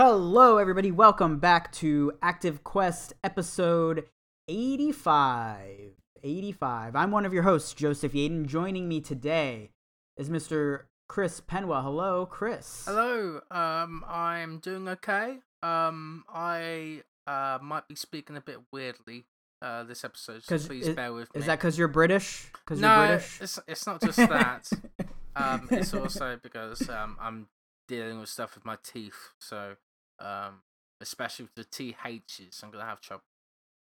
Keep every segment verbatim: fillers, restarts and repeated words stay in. Hello, everybody. Welcome back to Active Quest episode eighty-five. eighty-five. I'm one of your hosts, Joseph Yaden. Joining me today is Mister Chris Penwell. Hello, Chris. Hello. Um, I'm doing okay. Um, I uh might be speaking a bit weirdly uh this episode, so please is, bear with me. Is that because you're British? Because no, you're British? it's it's not just that. um, it's also because um I'm dealing with stuff with my teeth, so. Um, especially with the T H's, I'm gonna have trouble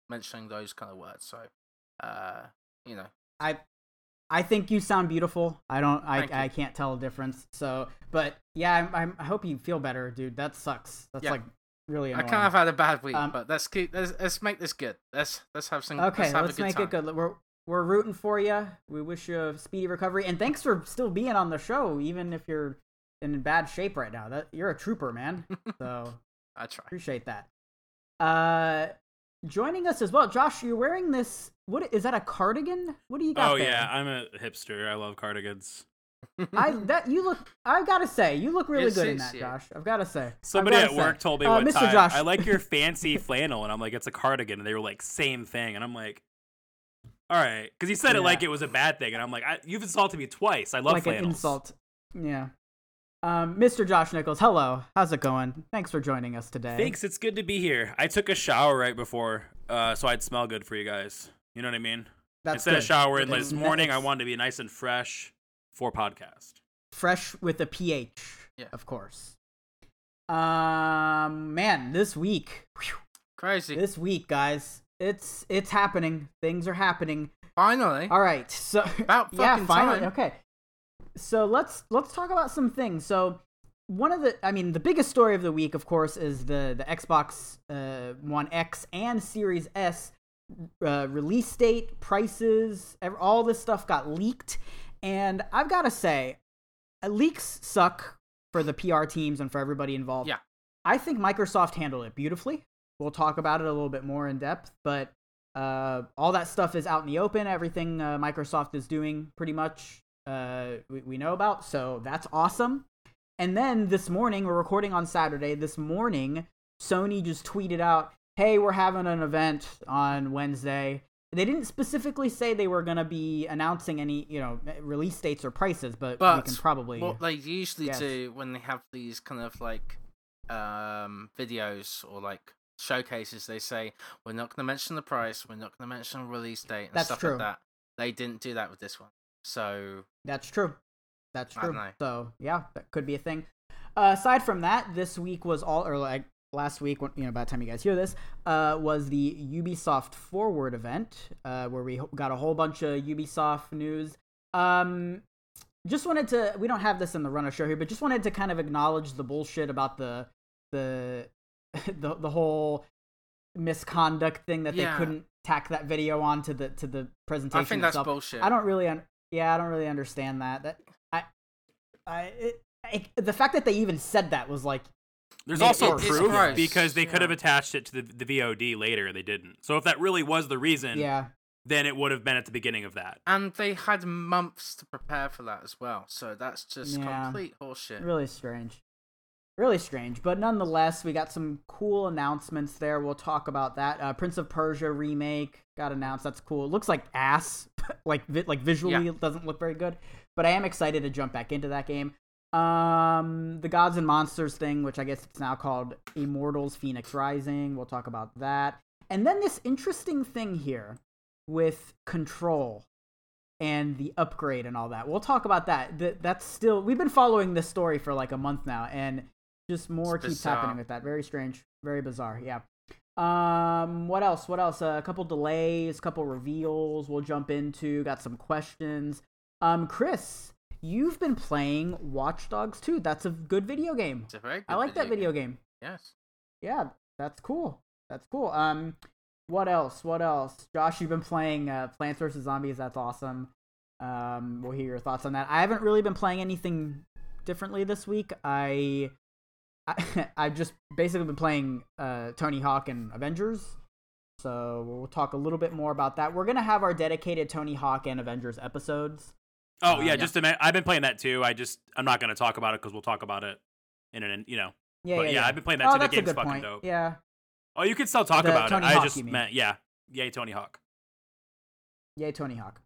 mentioning those kind of words. So, uh, you know, I, I think you sound beautiful. I don't, I, I, I can't tell a difference. So, but yeah, I, I hope you feel better, dude. That sucks. That's yeah. like really annoying. I kind of had a bad week, um, but let's keep, let's, let's make this good. Let's, let's have some. Okay, let's, have let's a good make time. it good. We're we're rooting for you. We wish you a speedy recovery, and thanks for still being on the show, even if you're in bad shape right now. That you're a trooper, man. So I try. Appreciate that. Uh, joining us as well, Josh. You're wearing this. What is that? A cardigan? What do you got? Oh there? Yeah, I'm a hipster. I love cardigans. I that you look. I've got to say, you look really it's good in that, Josh. I've got to say. Somebody at say. work told me uh, one Mister time, Josh. I like your fancy flannel, and I'm like, it's a cardigan, and they were like, same thing, and I'm like, all right, because he said yeah. it like it was a bad thing, and I'm like, I, you've insulted me twice. I love like flannels. An insult. Yeah. Um, Mister Josh Nichols, hello. How's it going? Thanks for joining us today. Thanks. It's good to be here. I took a shower right before, uh, so I'd smell good for you guys. You know what I mean? That's Instead good. of showering like this morning, nice. I wanted to be nice and fresh for podcast. Fresh with a P H, yeah. of course. Um, man, this week. Whew, Crazy. This week, guys. It's it's happening. Things are happening. Finally. All right. So About fucking yeah, finally. Time. Okay. So let's let's talk about some things. So one of the, I mean, the biggest story of the week, of course, is the the Xbox uh, One X and Series S uh, release date, prices, all this stuff got leaked. And I've got to say, leaks suck for the P R teams and for everybody involved. Yeah, I think Microsoft handled it beautifully. We'll talk about it a little bit more in depth, but uh, all that stuff is out in the open. Everything uh, Microsoft is doing, pretty much. uh we, we know about, so that's awesome. And then this morning, we're recording on Saturday, this morning Sony just tweeted out, hey, we're having an event on Wednesday. They didn't specifically say they were going to be announcing any, you know, release dates or prices, but, but we can probably what they usually guess. do when they have these kind of like um videos or like showcases, they say we're not going to mention the price, we're not going to mention release date, and that's stuff true. like that. They didn't do that with this one. So that's true. That's true. So yeah, that could be a thing. Uh, aside from that, this week was all, or like last week, you know, by the time you guys hear this, uh, was the Ubisoft Forward event, uh, where we got a whole bunch of Ubisoft news. Um, just wanted to, we don't have this in the run of show here, but just wanted to kind of acknowledge the bullshit about the the the, the whole misconduct thing that yeah. they couldn't tack that video on to the to the presentation. I think itself. that's bullshit. I don't really. Un- Yeah, I don't really understand that. That I, I, it, it, the fact that they even said that was like. There's also proof because they yeah. could have attached it to the, the V O D later, and they didn't. So if that really was the reason, yeah. then it would have been at the beginning of that. And they had months to prepare for that as well. So that's just yeah. complete horseshit. Really strange, really strange. But nonetheless, we got some cool announcements there. We'll talk about that. Uh, Prince of Persia remake got announced. That's cool. It looks like ass. Like like visually, yeah. it doesn't look very good, but I am excited to jump back into that game. Um, the Gods and Monsters thing, which I guess it's now called Immortals Fenyx Rising. We'll talk about that. And then this interesting thing here with Control and the upgrade and all that. We'll talk about that. That that's still, we've been following this story for like a month now, and just more it's keeps bizarre. happening with that. Very strange, very bizarre. Yeah. Um, what else? What else? Uh, a couple delays, a couple reveals we'll jump into. Got some questions. Um, Chris, you've been playing Watch Dogs two. That's a good video game. It's a very good I like video that video game. game. Yes. Yeah, that's cool. That's cool. Um, what else? What else? Josh, you've been playing uh, Plants versus Zombies. That's awesome. Um, we'll hear your thoughts on that. I haven't really been playing anything differently this week. I... I, I've just basically been playing uh, Tony Hawk and Avengers, so we'll talk a little bit more about that. We're going to have our dedicated Tony Hawk and Avengers episodes. Oh, um, yeah, just a minute. I've been playing that too. I just, I'm not going to talk about it because we'll talk about it in an, you know, Yeah, but yeah, yeah, yeah. I've been playing that. Oh, too. That game's fucking point. Dope. Yeah. Oh, you can still talk the about Tony it. Hawk, I just meant, yeah. Yay, Tony Hawk. Yay, Tony Hawk.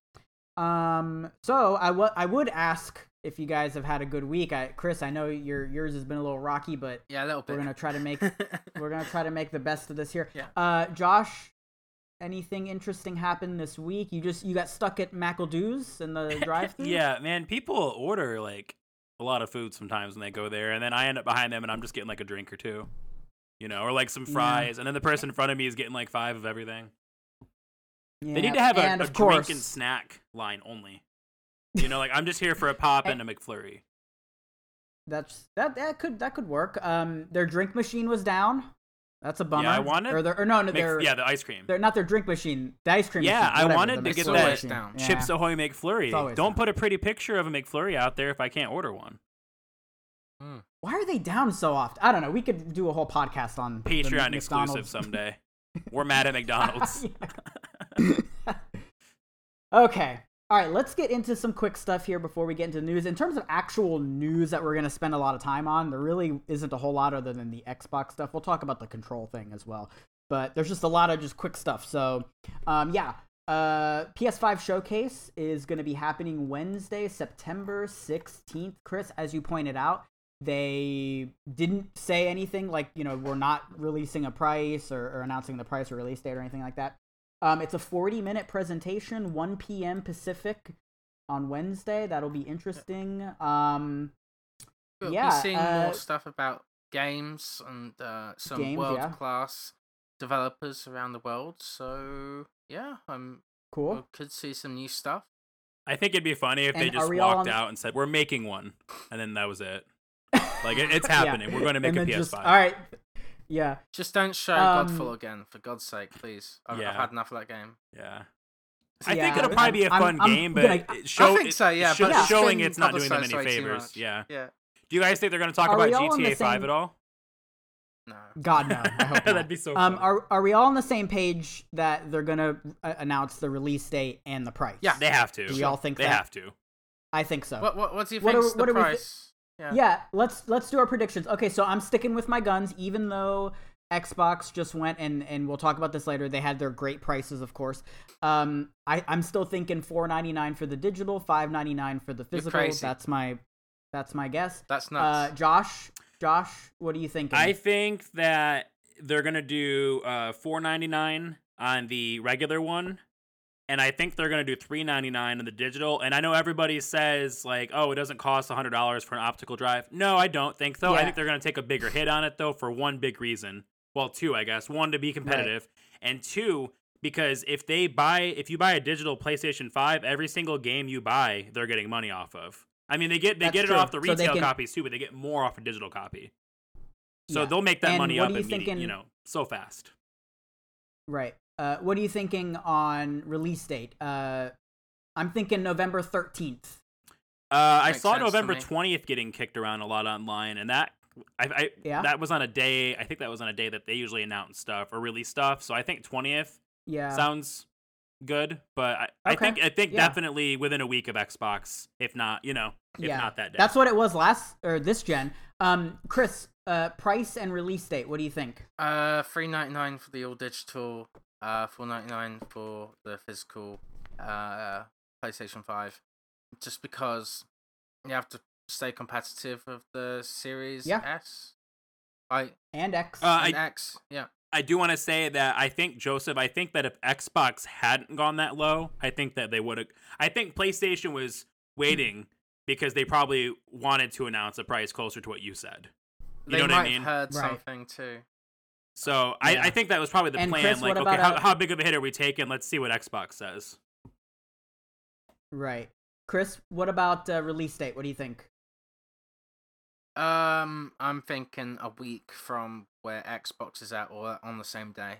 Um, so I, w- I would ask if you guys have had a good week. I, Chris, I know your yours has been a little rocky, but yeah, that'll we're gonna try to make we're gonna try to make the best of this here. Yeah. Uh, Josh, anything interesting happened this week? You just you got stuck at McEldoos in the drive-thru? Yeah, man. People order like a lot of food sometimes when they go there, and then I end up behind them, and I'm just getting like a drink or two, you know, or like some fries, yeah. and then the person in front of me is getting like five of everything. Yeah. They need to have and a, a drink and snack line only. You know, like I'm just here for a pop and, and a McFlurry. That's that. That could that could work. Um, their drink machine was down. That's a bummer. Yeah, I wanted or, their, or no, no, Mc, their, yeah, the ice cream. They're not their drink machine. The ice cream. Yeah, machine, whatever, I wanted to get that down. Chips Ahoy McFlurry. Don't down. Put a pretty picture of a McFlurry out there if I can't order one. Mm. Why are they down so often? I don't know. We could do a whole podcast on Patreon exclusive someday. We're mad at McDonald's. Okay. All right, let's get into some quick stuff here before we get into the news. In terms of actual news that we're going to spend a lot of time on, there really isn't a whole lot other than the Xbox stuff. We'll talk about the Control thing as well. But there's just a lot of just quick stuff. So, um, yeah, uh, P S five Showcase is going to be happening Wednesday, September sixteenth. Chris, as you pointed out, they didn't say anything like, you know, we're not releasing a price or, or announcing the price or release date or anything like that. Um, it's a forty-minute presentation, one p.m. Pacific on Wednesday. That'll be interesting. Um, we'll yeah, be seeing uh, more stuff about games and uh, some games, world-class yeah. developers around the world. So, yeah, um, cool. We could see some new stuff. I think it'd be funny if and they just walked out and said, we're making one, and then that was it. Like, it, it's happening. Yeah. We're going to make a P S five. Just, all right. Yeah. Just don't show um, Godfall again, for God's sake, please. I've, yeah. I've had enough of that game. Yeah. I yeah, think it'll probably I'm, be a fun I'm, I'm game, gonna, but show, I think so, yeah, it, but yeah. showing it's not doing them any favors. Yeah. yeah. Do you guys think they're going to talk are about G T A five same... at all? No. God, no. I hope not. That'd be so cool. Um, are, are we all on the same page that they're going to uh, announce the release date and the price? Yeah, they have to. Do we sure. all think they that? They have to. I think so. What, what, what do you think is the price? Yeah. yeah, let's let's do our predictions. Okay, so I'm sticking with my guns, even though Xbox just went, and, and we'll talk about this later, they had their great prices, of course. Um, I, I'm still thinking four ninety-nine for the digital, five ninety-nine for the physical. That's my that's my guess. That's nuts. Uh, Josh, Josh, what do you think? I think that they're going to do uh, four ninety-nine on the regular one. And I think they're going to do three ninety-nine in the digital. And I know everybody says, like, oh, it doesn't cost one hundred dollars for an optical drive. No, I don't think so. Yeah. I think they're going to take a bigger hit on it, though, for one big reason. Well, two, I guess. One, to be competitive. Right. And two, because if they buy, if you buy a digital PlayStation five, every single game you buy, they're getting money off of. I mean, they get they That's get it true. Off the retail so they can... copies, too, but they get more off a digital copy. So yeah. they'll make that and money up immediately, thinking... you know, so fast. Right. Uh, what are you thinking on release date? Uh, I'm thinking November thirteenth. Uh, I saw November twentieth getting kicked around a lot online, and that I, I yeah. that was on a day. I think that was on a day that they usually announce stuff or release stuff. So I think twentieth. Yeah. Sounds good, but I, okay. I think I think yeah. definitely within a week of Xbox, if not, you know, if yeah. not that day. That's what it was last or this gen. Um, Chris, uh, price and release date. What do you think? Uh, three ninety-nine for the all digital. Uh, four ninety-nine for the physical uh, PlayStation five, just because you have to stay competitive with the Series yeah. S I, and X. Uh, and I, X, yeah. I do want to say that I think, Joseph, I think that if Xbox hadn't gone that low, I think that they would have... I think PlayStation was waiting because they probably wanted to announce a price closer to what you said. You they know what I mean? They might have heard right. something, too. So yeah. I, I think that was probably the and plan. Chris, like, okay, how, a... how big of a hit are we taking? Let's see what Xbox says. Right. Chris, what about uh, release date? What do you think? Um, I'm thinking a week from where Xbox is at, or on the same day.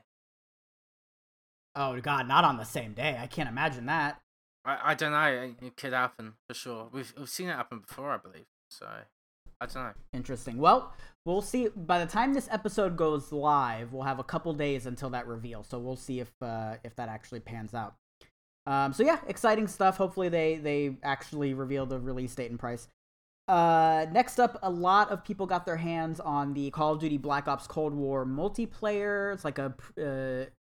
Oh, God, not on the same day. I can't imagine that. I, I don't know. It could happen, for sure. We've, we've seen it happen before, I believe, so... I don't know. Interesting. Well, we'll see. By the time this episode goes live, we'll have a couple days until that reveal. So we'll see if uh, if that actually pans out. Um, so yeah, exciting stuff. Hopefully they, they actually reveal the release date and price. Uh, next up, a lot of people got their hands on the Call of Duty Black Ops Cold War multiplayer. It's like a uh,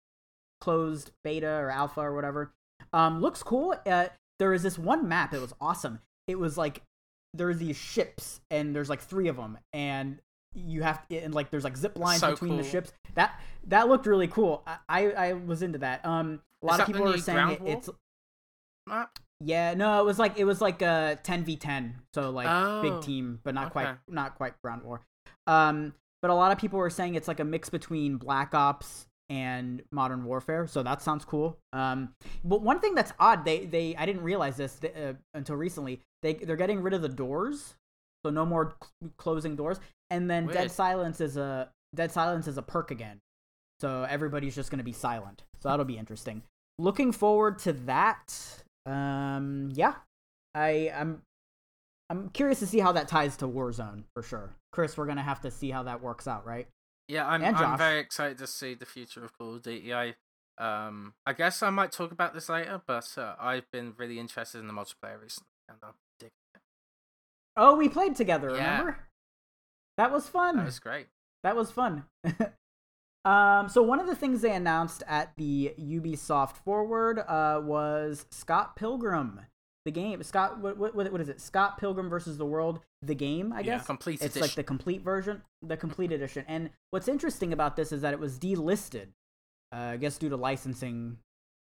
closed beta or alpha or whatever. Um, looks cool. Uh, there is this one map. It was awesome. It was like there's these ships and there's like three of them, and you have to, and like there's like zip lines so between cool. the ships. That that looked really cool. I I, I was into that. Um, a lot is of people were saying it, it's. Map? Yeah, no, it was like it was like a ten v ten, so like oh, big team, but not okay. quite not quite ground war. Um, but a lot of people were saying it's like a mix between Black Ops and Modern Warfare, so that sounds cool. Um, but one thing that's odd, they they I didn't realize this uh, until recently. They they're getting rid of the doors, so no more cl- closing doors. And then Weird. Dead Silence is a Dead Silence is a perk again, so everybody's just gonna be silent. So that'll be interesting. Looking forward to that. Um, yeah, I, I'm, I'm curious to see how that ties to Warzone for sure. Chris, we're going to have to see how that works out, right? Yeah, I'm, I'm very excited to see the future of Call of Duty. I, um, I guess I might talk about this later, but uh, I've been really interested in the multiplayer recently. And I'm digging it. Oh, we played together, yeah. Remember? That was fun. That was great. That was fun. Um, so one of the things they announced at the Ubisoft Forward uh, was Scott Pilgrim, the game. Scott, what, what, what is it? Scott Pilgrim versus the World, the game, I guess. Yeah, complete edition. It's like the complete version, the complete edition. And what's interesting about this is that it was delisted, uh, I guess due to licensing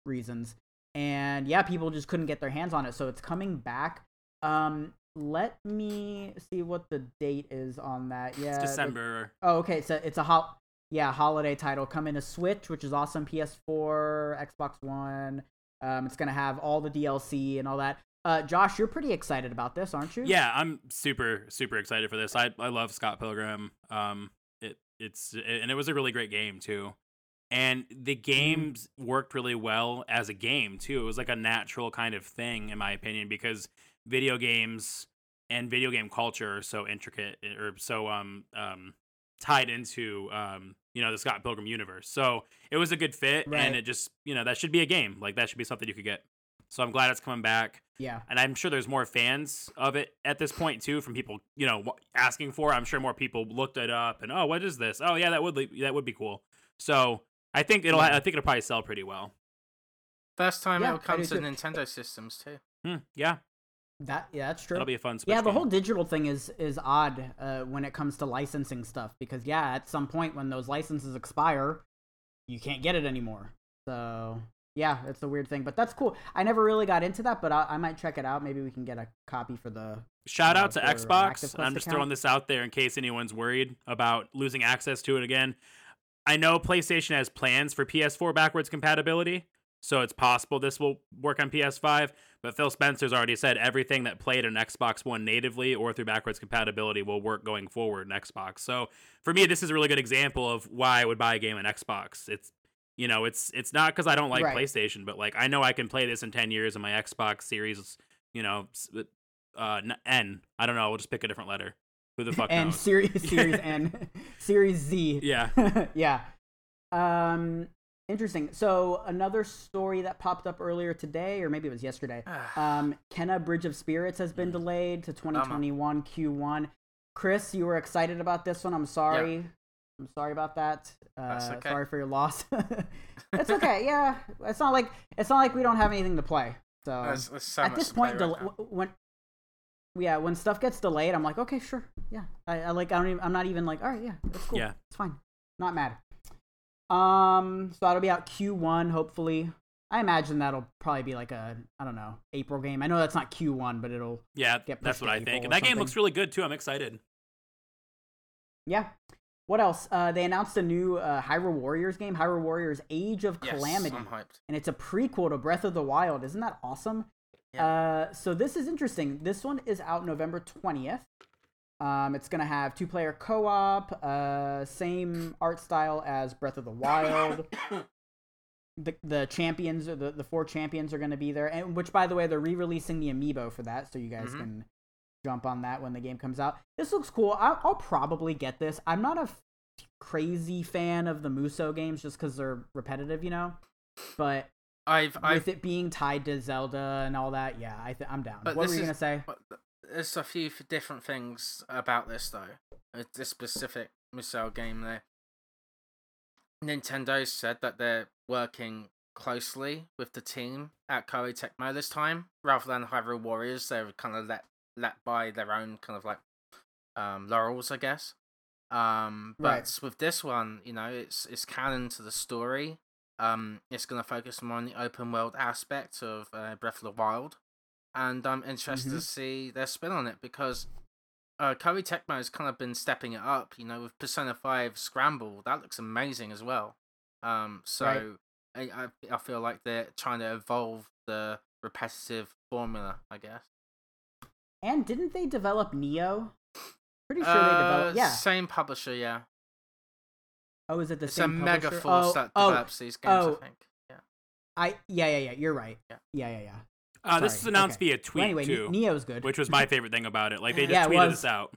reasons. And yeah, people just couldn't get their hands on it, so it's coming back. Um, let me see what the date is on that. Yeah, it's December. It, oh, okay. So it's a hot. Yeah, holiday title coming to Switch, which is awesome. P S four, Xbox One. Um, it's gonna have all the D L C and all that. Uh, Josh, you're pretty excited about this, aren't you? Yeah, I'm super, super excited for this. I, I love Scott Pilgrim. Um, it it's it, and it was a really great game too, and the games mm. worked really well as a game too. It was like a natural kind of thing, in my opinion, because video games and video game culture are so intricate or so um um. tied into um you know the Scott Pilgrim universe, so it was a good fit, right. And it just, you know, that should be a game, like that should be something you could get, so I'm glad it's coming back. Yeah, and I'm sure there's more fans of it at this point too, from people, you know, asking for it. I'm sure more people looked it up and oh, what is this? Oh yeah, that would be, that would be cool. So I think it'll yeah. I think it'll probably sell pretty well. First time yeah, it'll come to Nintendo systems too. Hmm, yeah. That yeah, that's true. That'll be a fun Switch Yeah, the game. Whole digital thing is is odd uh, when it comes to licensing stuff, because yeah, at some point when those licenses expire, you can't get it anymore. So yeah, it's a weird thing, but that's cool. I never really got into that, but I, I might check it out. Maybe we can get a copy for the shout uh, out to Xbox. I'm just account. throwing this out there in case anyone's worried about losing access to it again. I know PlayStation has plans for P S four backwards compatibility. So it's possible this will work on P S five, but Phil Spencer's already said everything that played on Xbox One natively or through backwards compatibility will work going forward in Xbox. So for me, this is a really good example of why I would buy a game on Xbox. It's, you know, it's it's not because I don't like right. PlayStation, but like I know I can play this in ten years on my Xbox Series, you know, uh, N. I don't know. We'll just pick a different letter. Who the fuck N, knows? Series, series N. Series Z. Yeah. yeah. Um... Interesting. So another story that popped up earlier today, or maybe it was yesterday, um, Kenna Bridge of Spirits has been delayed to twenty twenty-one Q one. Chris, you were excited about this one. I'm sorry. Yeah. I'm sorry about that. Uh, That's okay. Sorry for your loss. It's okay. Yeah. It's not like it's not like we don't have anything to play. So, there's, there's so at this point, del- right when yeah, when stuff gets delayed, I'm like, okay, sure. Yeah. I, I like. I don't even. I'm not even like. All right. Yeah. It's cool. Yeah. It's fine. Not mad. Um, so that'll be out Q one, hopefully. I imagine that'll probably be like a, I don't know, April game. I know that's not Q one, but it'll yeah, get that's what I April think. And that something. Game looks really good too. I'm excited. Yeah. What else? Uh, they announced a new uh, Hyrule Warriors game, Hyrule Warriors Age of yes, Calamity. I'm hyped. And it's a prequel to Breath of the Wild. Isn't that awesome? Yeah. Uh, so this is interesting. This one is out November twentieth. Um, it's going to have two-player co-op, uh, same art style as Breath of the Wild. the the champions, the, the four champions are going to be there, and which, by the way, they're re-releasing the amiibo for that, so you guys mm-hmm. can jump on that when the game comes out. This looks cool. I'll, I'll probably get this. I'm not a f- crazy fan of the Musou games just because they're repetitive, you know? But I've, with I've... it being tied to Zelda and all that, yeah, I th- I'm down. But what were you going to say? But... there's a few different things about this though. This specific missile game there. Nintendo said that they're working closely with the team at Koei Tecmo this time, rather than Hyrule Warriors. They were kind of let let by their own kind of like um, laurels, I guess. Um, but right. with this one, you know, it's it's canon to the story. Um, it's going to focus more on the open world aspect of uh, Breath of the Wild, and I'm interested mm-hmm. to see their spin on it because uh, Koei Tecmo has kind of been stepping it up. You know, with Persona five Scramble, that looks amazing as well. Um, so right. I, I I feel like they're trying to evolve the repetitive formula, I guess. And didn't they develop Nioh? Pretty sure uh, they developed. Yeah, same publisher. Yeah. Oh, is it the it's same? It's a Megaforce oh, that develops oh, these games. Oh, I think. Yeah. I yeah yeah yeah. You're right. Yeah yeah yeah. yeah. Uh, this is announced okay. via tweet well, anyway, too. Neoh's good, which was my favorite thing about it. Like they just yeah, tweeted this out.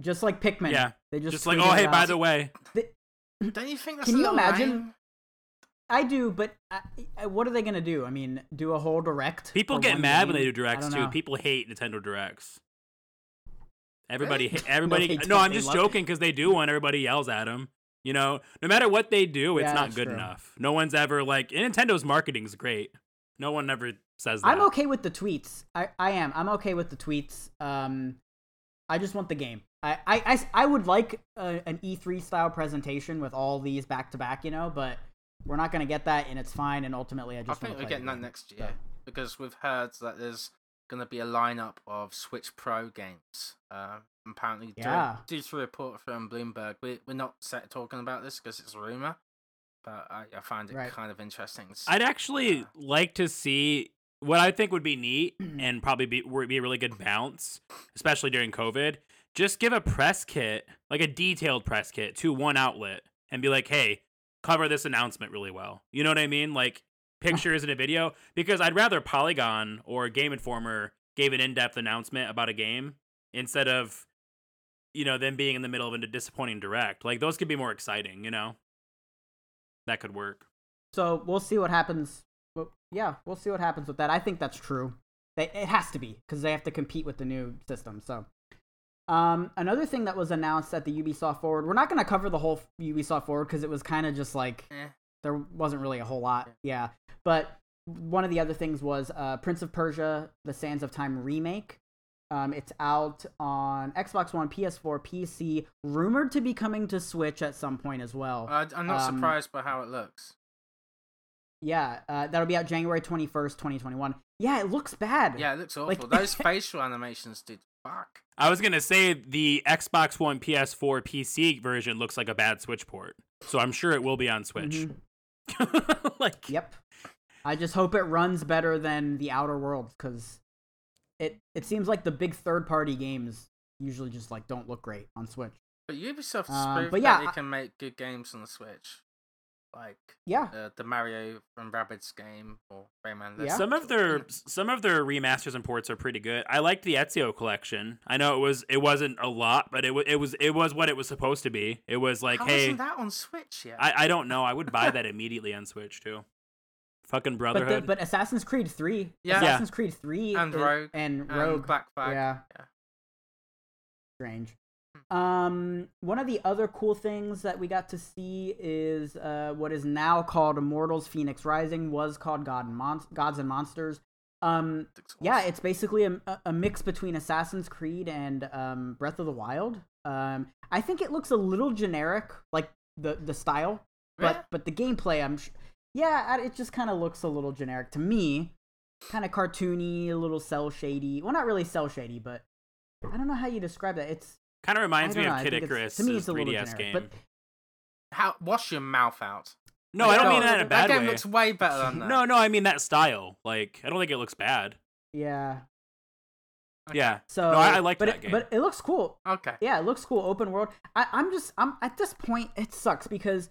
Just like Pikmin. Yeah. They just, just like oh hey by the way. The... Don't you think that's Can you imagine? Line? I do, but I, I, what are they gonna do? I mean, do a whole direct? People get mad game? when they do directs too. People hate Nintendo directs. Everybody, everybody. no, no I'm just joking because they do one. Everybody yells at them. You know, no matter what they do, it's yeah, not good true. enough. No one's ever like Nintendo's marketing is great. No one ever says that. I'm okay with the tweets. I, I am. I'm okay with the tweets. Um, I just want the game. I I, I, I would like a, an E three style presentation with all these back to back. You know, but we're not gonna get that, and it's fine. And ultimately, I just I think we're getting that next year so. because we've heard that there's going to be a lineup of Switch Pro games. Uh, apparently, yeah. due, due to a report from Bloomberg, we, we're not set talking about this because it's a rumor, but I, I find it right. kind of interesting. I'd actually uh, like to see what I think would be neat and probably be, would be a really good bounce, especially during COVID. Just give a press kit, like a detailed press kit, to one outlet and be like, hey, cover this announcement really well. You know what I mean? Like, pictures in a video, because I'd rather Polygon or Game Informer gave an in-depth announcement about a game instead of, you know, them being in the middle of a disappointing direct. Like, those could be more exciting, you know? That could work. So, we'll see what happens. Well, yeah, we'll see what happens with that. I think that's true. They, it has to be, because they have to compete with the new system, so... Um, another thing that was announced at the Ubisoft Forward, we're not going to cover the whole Ubisoft Forward, because it was kind of just like... Eh. There wasn't really a whole lot, yeah. But one of the other things was uh, Prince of Persia, The Sands of Time remake. Um, it's out on Xbox One, P S four, P C, rumored to be coming to Switch at some point as well. Uh, I'm not um, surprised by how it looks. Yeah, uh, that'll be out January twenty-first, twenty twenty-one. Yeah, it looks bad. Yeah, it looks awful. Like, those facial animations, dude, fuck. I was going to say the Xbox One, P S four, P C version looks like a bad Switch port. So I'm sure it will be on Switch. Mm-hmm. like yep I just hope it runs better than the Outer Worlds, because it it seems like the big third party games usually just like don't look great on Switch, but Ubisoft um, but yeah, that they I, can make good games on the Switch, like yeah uh, the Mario and Rabbids game or Rayman. yeah. some of their some of their remasters and ports are pretty good. I liked the Ezio collection. I know it was it wasn't a lot, but it was it was it was what it was supposed to be. It was like, How hey isn't that on Switch yet? I, I don't know. I would buy that immediately on Switch too. Fucking Brotherhood. But, the, but Assassin's Creed three yeah Assassin's yeah. Creed three and it, Rogue and Rogue and Black Flag. yeah, yeah. Strange. Um, one of the other cool things that we got to see is uh, what is now called Immortals Fenyx Rising, was called God and Mon- Gods and Monsters. Um, yeah, it's basically a, a mix between Assassin's Creed and um, Breath of the Wild. Um, I think it looks a little generic, like the, the style, but, yeah. but the gameplay, I'm sh- yeah, it just kind of looks a little generic to me. Kind of cartoony, a little cell shady. Well, not really cell shady, but I don't know how you describe that. It's Kind of reminds me know, of Kid Icarus. To me, it's a little D S game. But... How? Wash your mouth out. No, no I don't mean that in a bad way. That game way. looks way better than that. no, no, I mean that style. Like, I don't think it looks bad. Yeah. Okay. Yeah. So, no, I, I like that it, game. But it looks cool. Okay. Yeah, it looks cool. Open world. I, I'm just, I'm at this point, it sucks because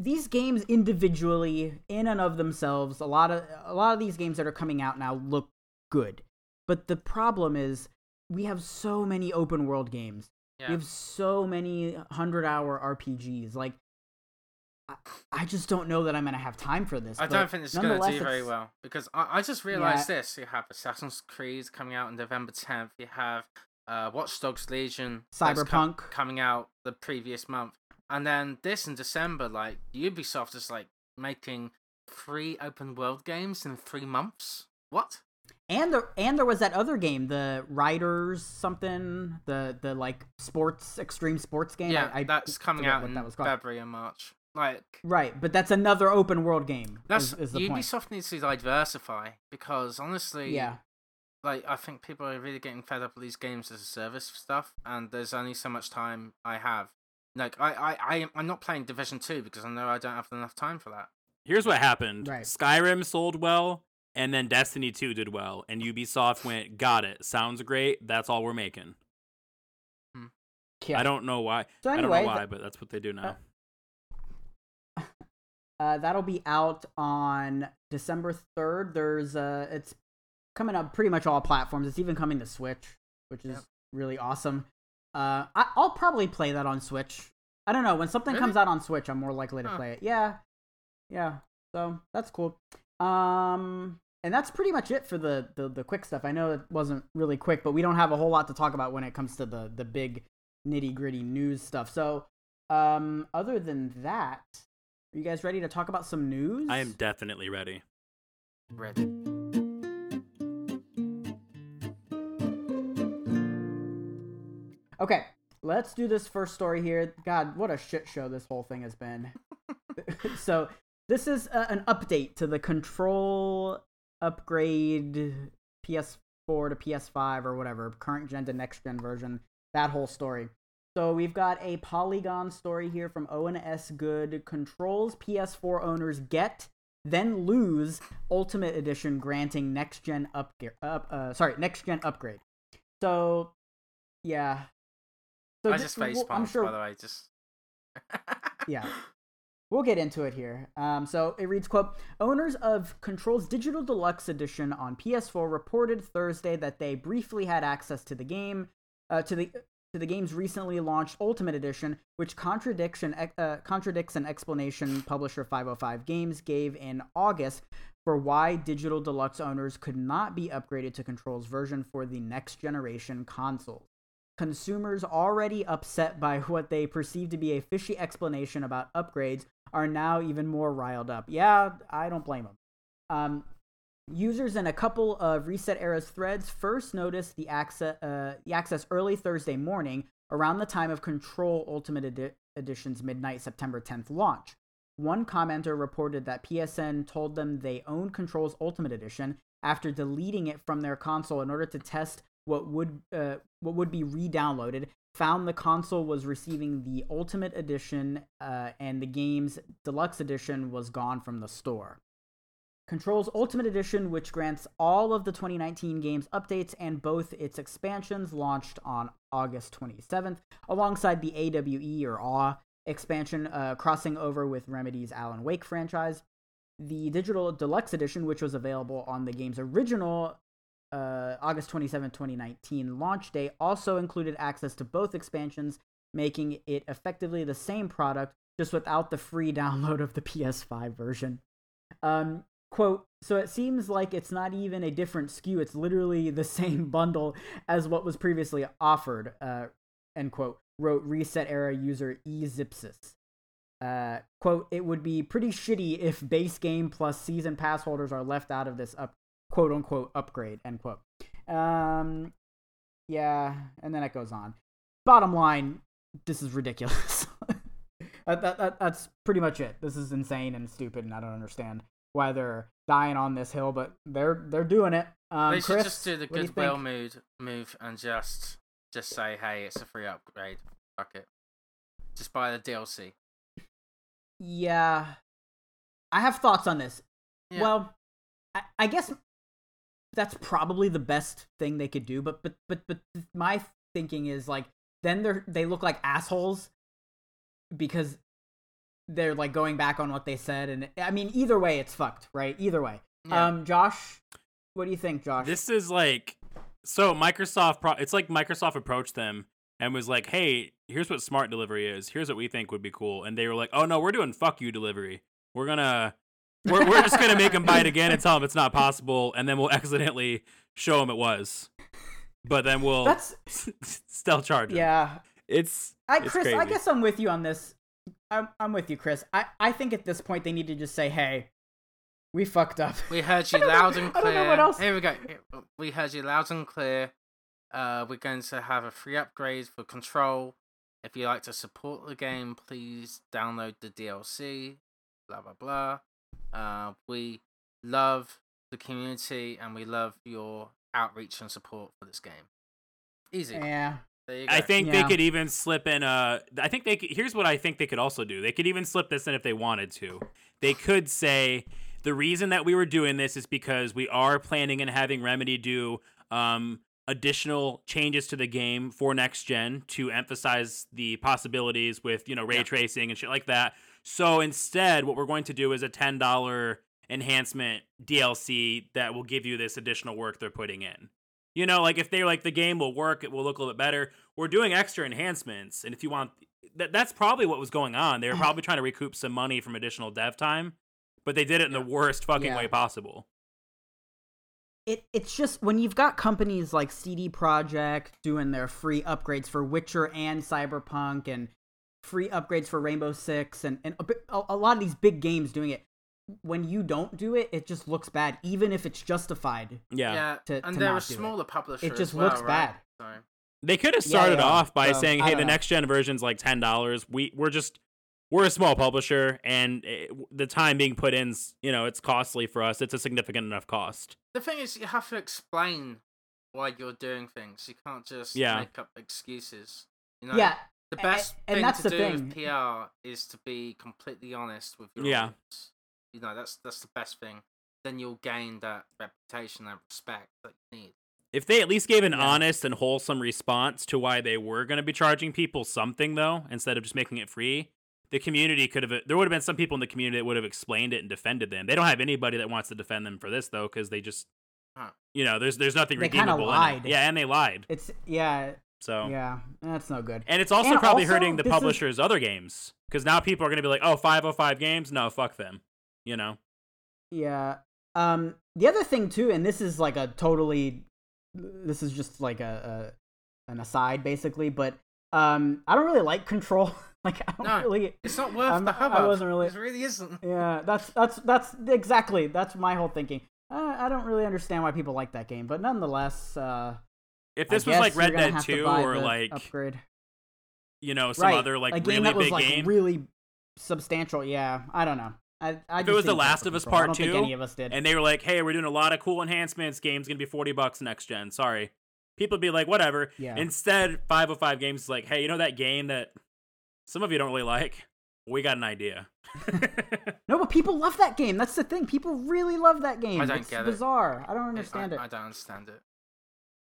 these games individually, in and of themselves, a lot of a lot of these games that are coming out now look good. But the problem is, we have so many open world games. Yeah. We have so many hundred hour R P Gs. Like, I, I just don't know that I'm going to have time for this. I don't think it's going to do very well, because I, I just realized yeah. this. You have Assassin's Creed coming out on November tenth. You have uh, Watch Dogs Legion. Cyberpunk. Com- coming out the previous month. And then this in December, like, Ubisoft is, like, making three open world games in three months. What? And there, and there was that other game, the Riders something, the, the like, sports, extreme sports game. Yeah, I, I that's coming out in that February and March. Like, right, but that's another open world game. That's is, is the Ubisoft point. Needs to diversify, because honestly, yeah. like, I think people are really getting fed up with these games as a service stuff, and there's only so much time I have. Like, I, I, I, I'm not playing Division two because I know I don't have enough time for that. Here's what happened. Right. Skyrim sold well. And then Destiny two did well, and Ubisoft went, got it. Sounds great. That's all we're making. Hmm. Yeah. I don't know why. So anyway, I don't know why, th- but that's what they do now. Uh, that'll be out on December third. There's uh, it's coming up pretty much all platforms. It's even coming to Switch, which is yep. really awesome. Uh, I- I'll probably play that on Switch. I don't know. When something really? comes out on Switch, I'm more likely to huh. play it. Yeah. Yeah. So that's cool. Um, and that's pretty much it for the, the, the quick stuff. I know it wasn't really quick, but we don't have a whole lot to talk about when it comes to the, the big nitty-gritty news stuff. So, um, other than that, are you guys ready to talk about some news? I am definitely ready. Ready. Okay, let's do this first story here. God, what a shit show this whole thing has been. So... This is uh, an update to the Control upgrade P S four to P S five or whatever, current gen to next gen version, that whole story. So we've got a Polygon story here from Owen S. Good. Control's P S four owners get, then lose Ultimate Edition granting next gen upgrade. Uh, uh, sorry, next gen upgrade. So, yeah. So I just facepalmed, well, sure, by the way. Just yeah. We'll get into it here. Um, so it reads, quote, owners of Control's Digital Deluxe Edition on P S four reported Thursday that they briefly had access to the game, uh, to the to the game's recently launched Ultimate Edition, which contradiction, uh, contradicts an explanation publisher five oh five Games gave in August for why Digital Deluxe owners could not be upgraded to Control's version for the next generation consoles. Consumers already upset by what they perceive to be a fishy explanation about upgrades are now even more riled up. Yeah, I don't blame them. Um, users in a couple of Reset Era's threads first noticed the access, uh, the access early Thursday morning, around the time of Control Ultimate Edi- Edition's midnight September tenth launch. One commenter reported that P S N told them they owned Control's Ultimate Edition after deleting it from their console in order to test what would uh, what would be re-downloaded, found the console was receiving the Ultimate Edition uh, and the game's Deluxe Edition was gone from the store. Control's Ultimate Edition, which grants all of the twenty nineteen game's updates and both its expansions, launched on August twenty-seventh, alongside the AWE or AWE expansion, uh, crossing over with Remedy's Alan Wake franchise. The Digital Deluxe Edition, which was available on the game's original Uh, August twenty-seventh, twenty nineteen launch day, also included access to both expansions, making it effectively the same product, just without the free download of the P S five version. Um, quote, so it seems like it's not even a different S K U, it's literally the same bundle as what was previously offered, uh, end quote, wrote Reset Era user eZipsis. Uh, quote, it would be pretty shitty if base game plus season pass holders are left out of this upgrade. Quote unquote upgrade, end quote. Um, yeah, and then it goes on. Bottom line, this is ridiculous. that, that, that, that's pretty much it. This is insane and stupid, and I don't understand why they're dying on this hill, but they're they're doing it. Um, they should Chris, just do the goodwill move move and just just say, hey, it's a free upgrade. Fuck it. Just buy the D L C. Yeah, I have thoughts on this. Yeah. Well, I, I guess. That's probably the best thing they could do, but but but but my thinking is like then they're they look like assholes because they're like going back on what they said, and I mean either way it's fucked, right? Either way. Yeah. Um, Josh, what do you think, Josh? This is like so Microsoft. Pro- it's like Microsoft approached them and was like, hey, here's what smart delivery is. Here's what we think would be cool. And they were like, oh, no, we're doing fuck you delivery. We're going to we're we're just going to make them buy it again and tell them it's not possible. And then we'll accidentally show them it was. But then we'll That's... still charge them. Yeah. It's, I, it's Chris, crazy. I guess I'm with you on this. I'm, I'm with you, Chris. I, I think at this point they need to just say, hey, we fucked up. We heard you loud know, and clear. I don't know what else. Here we go. We heard you loud and clear. Uh, we're going to have a free upgrade for Control. If you like to support the game, please download the D L C. Blah, blah, blah. Uh, we love the community and we love your outreach and support for this game. Easy. Yeah. There you go. I think yeah. they could even slip in a... I think they could, here's what I think they could also do. They could even slip this in if they wanted to. They could say, the reason that we were doing this is because we are planning and having Remedy do... Um, additional changes to the game for next gen to emphasize the possibilities with, you know, ray yeah. tracing and shit like that. So instead, what we're going to do is a ten dollars enhancement D L C that will give you this additional work they're putting in. You know, like if they're like, the game will work, it will look a little bit better. We're doing extra enhancements. And if you want, that that's probably what was going on. They were probably trying to recoup some money from additional dev time, but they did it in yeah. the worst fucking yeah. way possible. It It's just when you've got companies like C D Projekt doing their free upgrades for Witcher and Cyberpunk and free upgrades for Rainbow Six and, and a, a lot of these big games doing it. When you don't do it, it just looks bad, even if it's justified. Yeah. yeah. To, and to they're a smaller publisher. It just well, looks right? bad. Sorry. They could have started yeah, yeah. off by so, saying, hey, the know. next gen version's like ten dollars. We, we're just, we're a small publisher, and it, the time being put in, you know, it's costly for us. It's a significant enough cost. The thing is, you have to explain why you're doing things. You can't just yeah. make up excuses. You know, yeah. The best and, and thing to do thing. with P R is to be completely honest with your yeah. audience. You know, that's that's the best thing. Then you'll gain that reputation and respect that you need. If they at least gave an yeah. honest and wholesome response to why they were going to be charging people something, though, instead of just making it free... The community could have, there would have been some people in the community that would have explained it and defended them. They don't have anybody that wants to defend them for this, though, because they just, huh. you know, there's there's nothing they redeemable lied. in it. Yeah, and they lied. It's, yeah. So. Yeah, that's no good. And it's also and probably also, hurting the publishers' is... other games, because now people are going to be like, oh, five oh five Games? No, fuck them. You know? Yeah. Um. The other thing, too, and this is like a totally, this is just like a, a an aside, basically, but um, I don't really like Control. Like I don't no, really. It's not worth um, the hubbub. I wasn't really. It really isn't. Yeah, that's that's that's exactly that's my whole thinking. Uh, I don't really understand why people like that game, but nonetheless, uh, if this I was like Red Dead Two or like upgrade, you know, some right. other like a game really that was big like game, really substantial. Yeah, I don't know. I, I if it was The Last of Us Part I don't Two, think any of us did. And they were like, "Hey, we're doing a lot of cool enhancements. Game's gonna be forty bucks next gen." Sorry, people would be like, "Whatever." Yeah. Instead, five oh five Games is like, "Hey, you know that game that." Some of you don't really like. We got an idea. No, but people love that game. That's the thing. People really love that game. I don't it's get bizarre. It. I don't understand it. I, it. I don't understand it.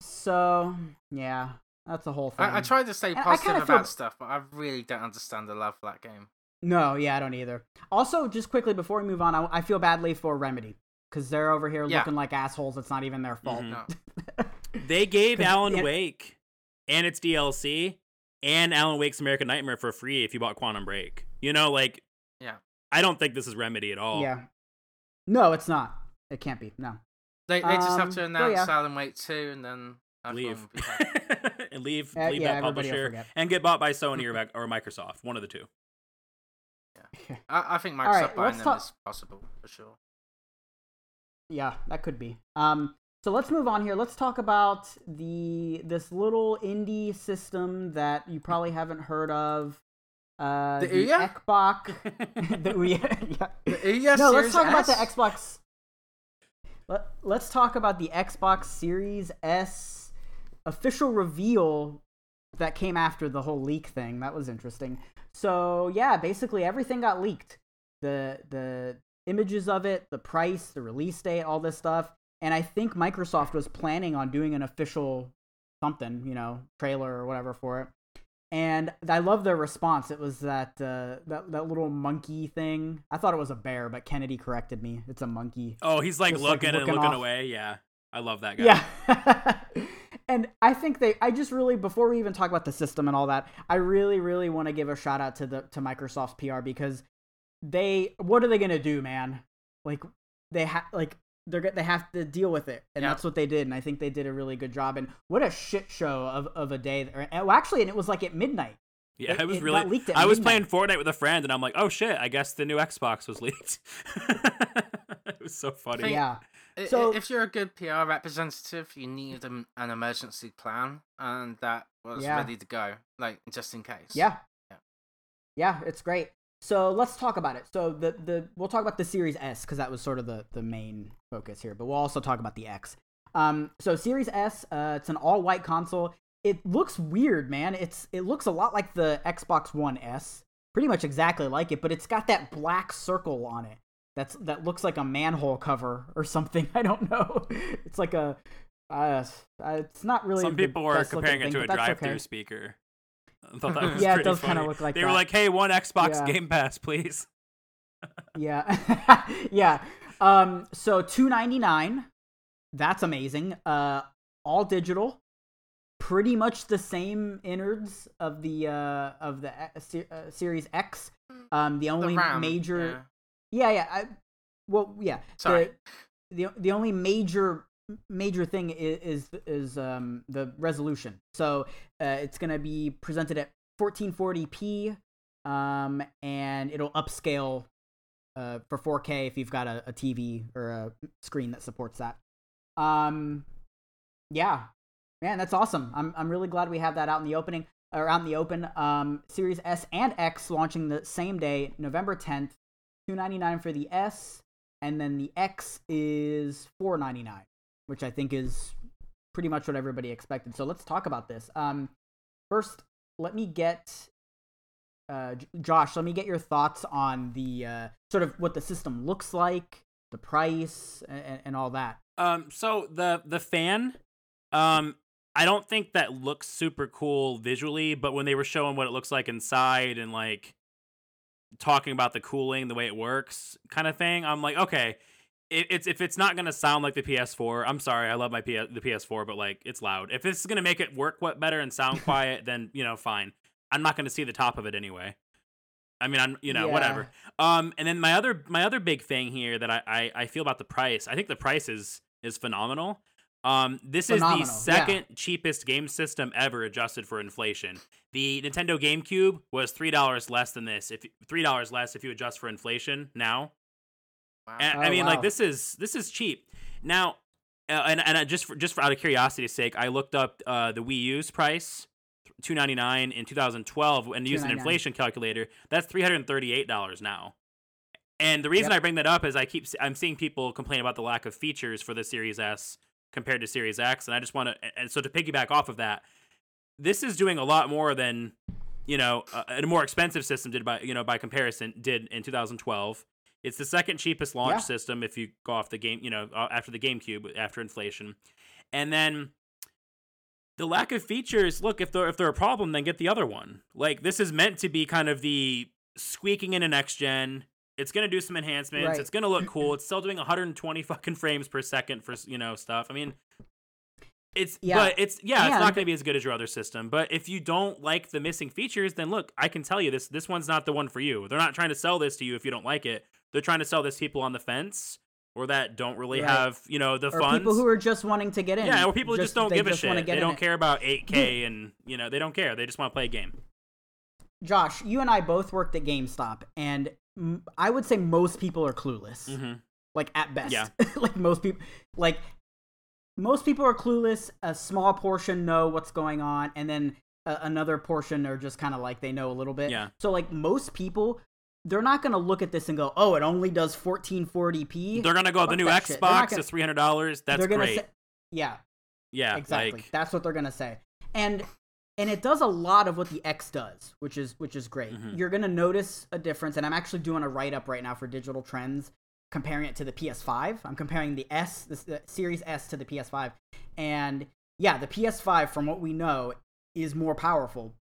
So, yeah. That's the whole thing. I, I try to stay positive about feel... stuff, but I really don't understand the love for that game. No, yeah, I don't either. Also, just quickly before we move on, I, I feel badly for Remedy. Because they're over here yeah. looking like assholes. It's not even their fault. Mm-hmm. They gave Alan it... Wake and its D L C... and Alan Wake's American Nightmare for free if you bought Quantum Break. You know, like, yeah. I don't think this is Remedy at all. Yeah. No, it's not. It can't be. No. They they um, just have to announce so yeah. Alan Wake two and then leave. and leave, uh, leave yeah, that publisher and get bought by Sony or, or Microsoft. One of the two. Yeah. I, I think Microsoft right, buying them talk- is possible for sure. Yeah, that could be. Um, So let's move on here. Let's talk about the this little indie system that you probably haven't heard of. Uh, the Ouya? Ekbok. The Ouya. Yeah. The Ouya no, let's talk S? about the Xbox. Let, let's talk about the Xbox Series S official reveal that came after the whole leak thing. That was interesting. So yeah, basically everything got leaked. The the images of it, the price, the release date, all this stuff. And I think Microsoft was planning on doing an official something, you know, trailer or whatever for it. And I love their response. It was that uh, that that little monkey thing. I thought it was a bear, but Kennedy corrected me. It's a monkey. Oh, he's like Just looking like, and looking, looking away. Yeah, I love that guy. Yeah. And I think they, I just really, before we even talk about the system and all that, I really, really want to give a shout out to the, to Microsoft's P R, because they, what are they going to do, man? Like they have, like they're they have to deal with it. And yeah. that's what they did. And I think they did a really good job. And what a shit show of, of a day. Well, actually, and it was like at midnight. Yeah, it, it was it really, leaked at I midnight. was playing Fortnite with a friend and I'm like, oh shit, I guess the new Xbox was leaked. It was so funny. Think, yeah. So if you're a good P R representative, you need an, an emergency plan, and that was yeah. ready to go, like just in case. Yeah. Yeah. Yeah, it's great. So let's talk about it. So the the we'll talk about the Series S because that was sort of the, the main focus here, but we'll also talk about the X. Um, so Series S, uh, it's an all-white console. It looks weird, man. It's it looks a lot like the Xbox One S, pretty much exactly like it, but it's got that black circle on it. That's that looks like a manhole cover or something. I don't know. It's like a, uh, it's not really. Some people were comparing it to a drive-through okay. speaker. I thought that was yeah, it does kind of look like. They that. were like, "Hey, one Xbox yeah. Game Pass, please." yeah, yeah. Um, so two ninety-nine. That's amazing. Uh, all digital. Pretty much the same innards of the uh of the uh, Series X. Um, the only the RAM, major. Yeah. Yeah, yeah. I, well, yeah. Sorry. The, the the only major major thing is is, is um the resolution. So uh, it's gonna be presented at fourteen forty p, um, and it'll upscale uh for four K if you've got a, a T V or a screen that supports that. Um, yeah, man, that's awesome. I'm I'm really glad we have that out in the opening or out in the open. Um, Series S and X launching the same day, November tenth. two ninety-nine for the S, and then the X is four ninety-nine, which I think is pretty much what everybody expected. So let's talk about this. Um, first, let me get uh, Josh. Let me get your thoughts on the uh, sort of what the system looks like, the price, and, and all that. Um, so the the fan, um, I don't think that looks super cool visually, but when they were showing what it looks like inside and like. Talking about the cooling, the way it works kind of thing. I'm like, okay, it, it's if it's not going to sound like the P S four, I'm sorry, I love my P S, the P S four, but like it's loud. If this is going to make it work what better and sound quiet, then, you know, fine. I'm not going to see the top of it anyway. I mean, I'm, you know, yeah. whatever. Um, and then my other, my other big thing here that I, I, I feel about the price, I think the price is, is phenomenal. Um, this phenomenal, is the second yeah. cheapest game system ever adjusted for inflation. The Nintendo GameCube was three dollars less than this. If three dollars less if you adjust for inflation now, wow. and, oh, I mean, wow. like this is this is cheap now. Uh, and and I just for, just for out of curiosity's sake, I looked up uh, the Wii U's price, two ninety nine in two thousand twelve, and used an inflation calculator. That's three hundred thirty eight dollars now. And the reason yep. I bring that up is I keep I'm seeing people complain about the lack of features for the Series S. Compared to Series X, and I just want to, and so to piggyback off of that, this is doing a lot more than, you know, a, a more expensive system did by, you know, by comparison did in two thousand twelve. It's the second cheapest launch yeah. system if you go off the game, you know, after the GameCube, after inflation, and then the lack of features. Look, if they're if they're a problem, then get the other one. Like this is meant to be kind of the squeaking into next gen. It's going to do some enhancements. Right. It's going to look cool. It's still doing one hundred twenty fucking frames per second for, you know, stuff. I mean, it's, yeah. but it's, yeah, yeah. it's not going to be as good as your other system. But if you don't like the missing features, then look, I can tell you this, this one's not the one for you. They're not trying to sell this to you if you don't like it. They're trying to sell this to people on the fence or that don't really right. have, you know, the funds. Or people who are just wanting to get in. Yeah, or people just, who just don't give just a shit. They don't care it. About eight K and, you know, they don't care. They just want to play a game. Josh, you and I both worked at GameStop, and I would say most people are clueless, mm-hmm. like at best. Yeah. like most people, like most people are clueless. A small portion know what's going on, and then uh, another portion are just kind of like they know a little bit. Yeah. So like most people, they're not gonna look at this and go, "Oh, it only does fourteen forty p." They're gonna go, Fuck "The new Xbox is three hundred dollars. That's great." Say, yeah. Yeah. Exactly. Like, that's what they're gonna say, and. And it does a lot of what the X does, which is which is great. Mm-hmm. You're going to notice a difference, and I'm actually doing a write-up right now for Digital Trends, comparing it to the P S five. I'm comparing the S, the Series S to the P S five. And, yeah, the P S five, from what we know, is more powerful.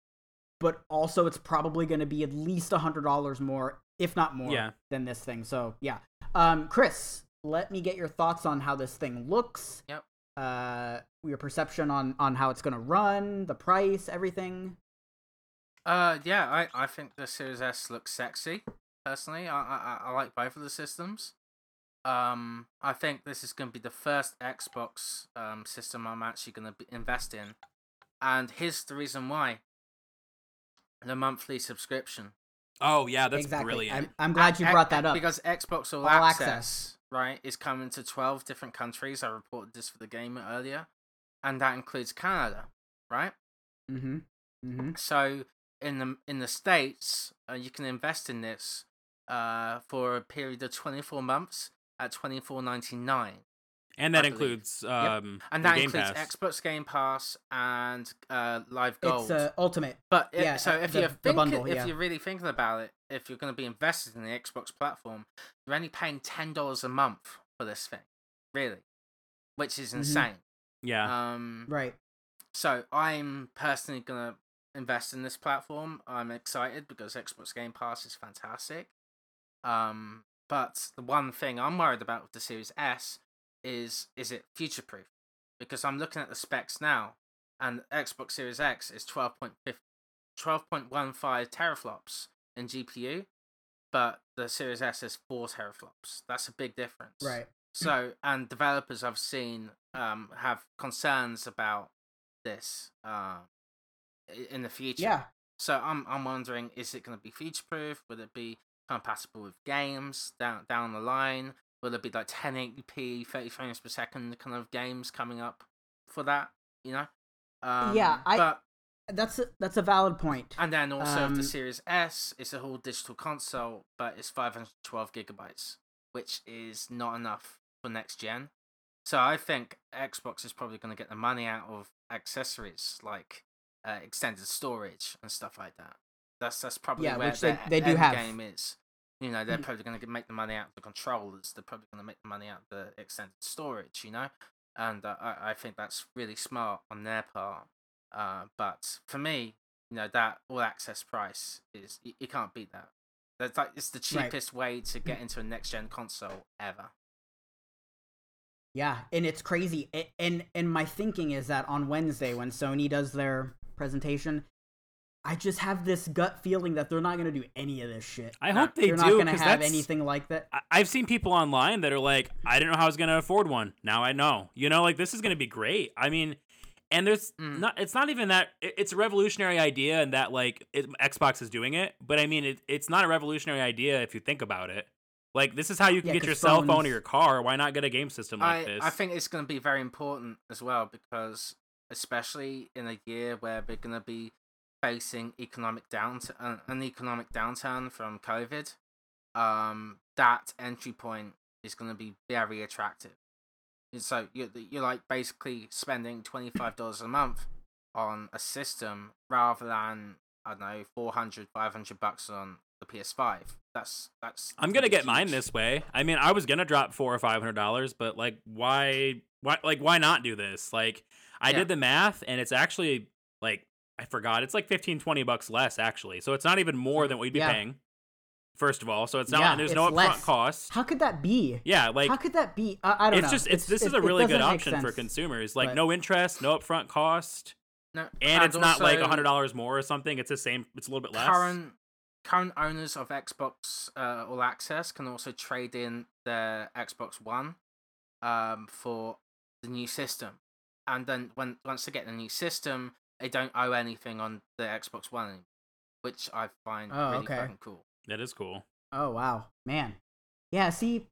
But also it's probably going to be at least one hundred dollars more, if not more, yeah. than this thing. So, yeah. Um, Chris, let me get your thoughts on how this thing looks. Yep. uh, your perception on, on how it's going to run, the price, everything? Uh, yeah, I, I think the Series S looks sexy. Personally, I, I I like both of the systems. Um, I think this is going to be the first Xbox um system I'm actually going to invest in, and here's the reason why. The monthly subscription. Oh yeah, that's exactly. Brilliant. I'm, I'm glad you X- brought that up because Xbox All, All Access, Access, right, is coming to twelve different countries. I reported this for the game earlier, and that includes Canada, right? Mm-hmm. Mm-hmm. So in the in the States, uh, you can invest in this uh for a period of twenty-four months at twenty-four ninety-nine, and that includes um yep. and that includes Pass. Xbox Game Pass and uh Live Gold. It's uh, Ultimate, but it, yeah, so if the, you're thinking, bundle, yeah. if you're really thinking about it, if you're going to be invested in the Xbox platform, you're only paying ten dollars a month for this thing, really, which is insane. Mm-hmm. Yeah. Um. Right. So I'm personally gonna invest in this platform. I'm excited because Xbox Game Pass is fantastic. Um, but the one thing I'm worried about with the Series S is, is it future-proof? Because I'm looking at the specs now, and Xbox Series X is twelve point fifteen, twelve point one five teraflops in G P U, but the Series S is four teraflops. That's a big difference. Right. So, and developers I've seen um have concerns about this uh, in the future. Yeah. So I'm I'm wondering, is it going to be future-proof? Would it be compatible with games down down the line? Will there be like ten eighty p thirty frames per second kind of games coming up for that, you know? Um, yeah, I but, that's a, that's a valid point. And then also um, if the Series S is a whole digital console, but it's five hundred twelve gigabytes, which is not enough for next gen. So I think Xbox is probably going to get the money out of accessories like uh, extended storage and stuff like that. That's that's probably yeah, where their they, they do end have. game is. You know, they're probably going to make the money out of the controllers. They're probably going to make the money out of the extended storage, you know? And uh, I, I think that's really smart on their part. Uh, but for me, you know, that all-access price, is you, you can't beat that. That's like It's the cheapest right. way to get into a next-gen console ever. Yeah, and it's crazy. It, and And my thinking is that on Wednesday, when Sony does their presentation, I just have this gut feeling that they're not going to do any of this shit. I hope they do. They're not going to have anything like that. I've seen people online that are like, I didn't know how I was going to afford one. Now I know. You know, like, this is going to be great. I mean, and there's mm. not, it's not even that, it's a revolutionary idea and that, like, it, Xbox is doing it. But I mean, it, it's not a revolutionary idea if you think about it. Like, this is how you can yeah, get your cell phone or your car. Why not get a game system like I, this? I think it's going to be very important as well, because especially in a year where we're going to be facing economic down uh, an economic downturn from COVID, um, that entry point is going to be very attractive. And so you're, you're like basically spending twenty-five dollars a month on a system rather than, I don't know, four hundred, five hundred bucks on the P S five. That's that's. I'm gonna get huge. mine this way. I mean, I was gonna drop four or five hundred dollars, but like, why, why, like, why not do this? Like, I yeah. did the math, and it's actually like. I forgot. It's like fifteen, twenty bucks less, actually. So it's not even more than what we'd be yeah. paying, first of all. So it's not, yeah, and there's no upfront cost. How could that be? Yeah, like. How could that be? I, I don't it's know. Just, it's just, this it, is a really good option sense, for consumers. Like, but... no interest, no upfront cost. No, and, and it's not like one hundred dollars more or something. It's the same, it's a little bit less. Current, current owners of Xbox uh, All Access can also trade in their Xbox One um, for the new system. And then when once they get the new system, they don't owe anything on the Xbox One, which I find oh, really okay. fucking cool. That is cool. Oh, wow. Man. Yeah, see,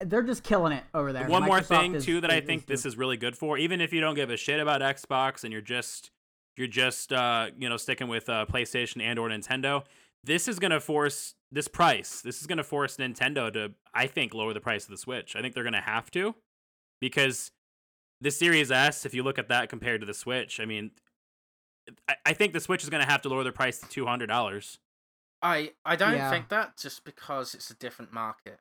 they're just killing it over there. One Microsoft more thing, is, too, that is, I think is this is really good for, even if you don't give a shit about Xbox and you're just, you're just uh, you know, sticking with uh, PlayStation and or Nintendo, this is going to force this price. This is going to force Nintendo to, I think, lower the price of the Switch. I think they're going to have to, because the Series S, if you look at that compared to the Switch, I mean... I think the Switch is going to have to lower the price to two hundred dollars. I, I don't yeah. think that, just because it's a different market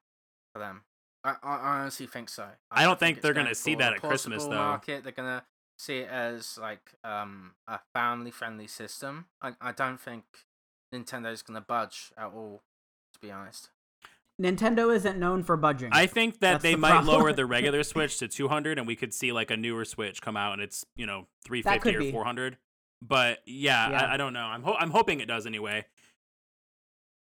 for them. I, I honestly think so. I, I don't think, think they're going to see that at Christmas, though. Market. They're going to see it as like um a family-friendly system. I, I don't think Nintendo's going to budge at all, to be honest. Nintendo isn't known for budging. I think that That's they the might problem. Lower the regular Switch to two hundred, and we could see like a newer Switch come out, and it's, you know, three fifty or four hundred. Be. But yeah, yeah. I, I don't know. I'm ho- I'm hoping it does anyway.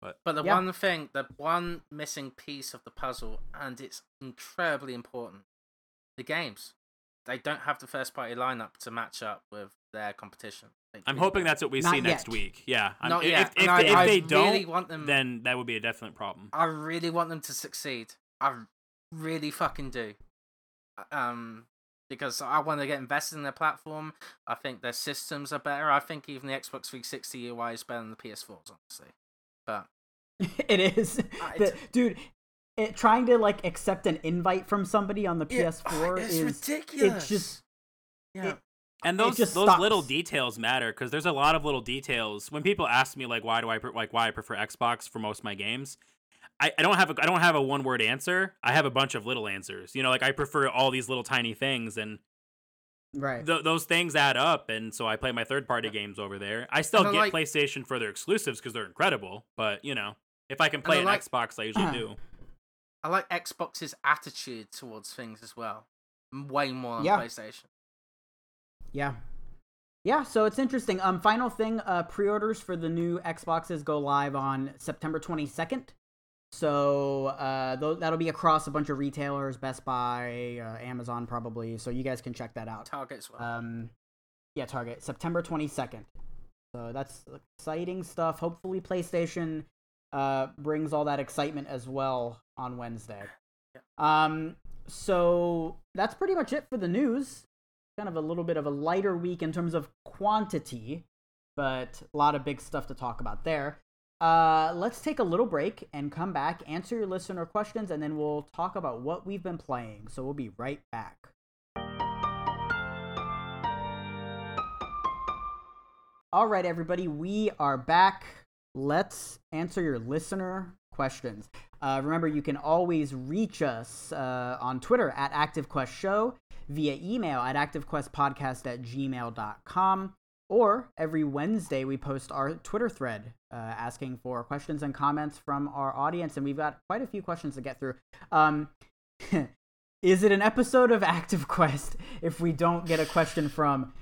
But but the yeah. one thing, the one missing piece of the puzzle, and it's incredibly important, the games. They don't have the first party lineup to match up with their competition. I'm hoping that's what we Not see yet. next week. Yeah. Not if, yet. If, if, no, if I they don't, really want them, then that would be a definite problem. I really want them to succeed. I really fucking do. Um, because I want to get invested in their platform. I think their systems are better. I think even the Xbox three sixty U I is better than the P S four's, honestly. But it is. I, the, dude, it, trying to like accept an invite from somebody on the it, P S four it's is ridiculous. It's just yeah. It, And those those stops. little details matter, because there's a lot of little details. When people ask me like why do I pre- like why I prefer Xbox for most of my games, I, I don't have a I don't have a one word answer. I have a bunch of little answers. You know, like I prefer all these little tiny things, and right th- those things add up. And so I play my third party yeah. games over there. I still get like PlayStation for their exclusives because they're incredible. But you know, if I can play an like, Xbox, I usually uh, do. I like Xbox's attitude towards things as well, way more than yeah. PlayStation. Yeah. Yeah, so it's interesting. Um, final thing, uh, pre-orders for the new Xboxes go live on September twenty-second. So uh, th- that'll be across a bunch of retailers, Best Buy, uh, Amazon probably. So you guys can check that out. Target as well. Um, yeah, Target. September twenty-second. So that's exciting stuff. Hopefully PlayStation uh, brings all that excitement as well on Wednesday. Yeah. Um, so that's pretty much it for the news. Kind of a little bit of a lighter week in terms of quantity, but a lot of big stuff to talk about there. Uh, let's take a little break and come back, answer your listener questions, and then we'll talk about what we've been playing. So we'll be right back. All right, everybody, we are back. Let's answer your listener questions. Uh, remember, you can always reach us uh, on Twitter at Active Quest Show, via email at active quest podcast at gmail dot com, or every Wednesday we post our Twitter thread uh, asking for questions and comments from our audience, and we've got quite a few questions to get through. Um, is it an episode of Active Quest if we don't get a question from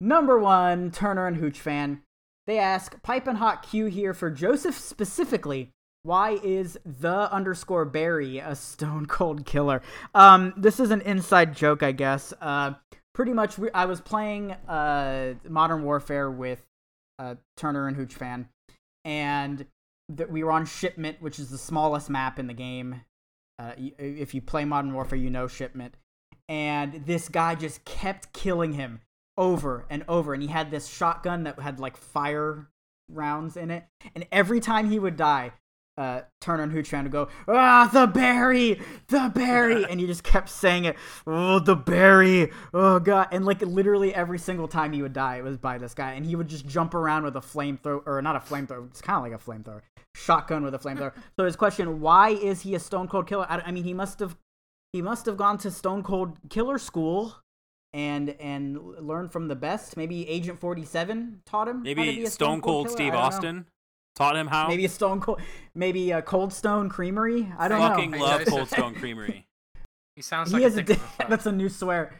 number one, Turner and Hooch Fan? They ask, Pipe and Hot Q here for Joseph specifically. Why is the underscore Barry a stone cold killer? Um, this is an inside joke, I guess. Uh, pretty much, we, I was playing uh, Modern Warfare with uh, Turner and Hooch Fan, and th- we were on Shipment, which is the smallest map in the game. Uh, y- if you play Modern Warfare, you know Shipment. And this guy just kept killing him over and over, and he had this shotgun that had like fire rounds in it, and every time he would die, Uh, Turner and Hooch trying to go, ah, the berry, the berry, and you just kept saying it, oh, the berry, oh, God, and, like, literally every single time he would die, it was by this guy, and he would just jump around with a flamethrower, or not a flamethrower, it's kind of like a flamethrower, shotgun with a flamethrower. So his question, why is he a stone cold killer? I, I mean, he must have, he must have gone to stone cold killer school, and and learned from the best. Maybe Agent forty-seven taught him Maybe how to be a stone, stone cold, cold Steve Austin? Know. Taught him how? Maybe a Stone Cold, maybe a Cold Stone Creamery. I don't Fucking know. Fucking love Cold Stone Creamery. He sounds like he a, a dick. That's a new swear.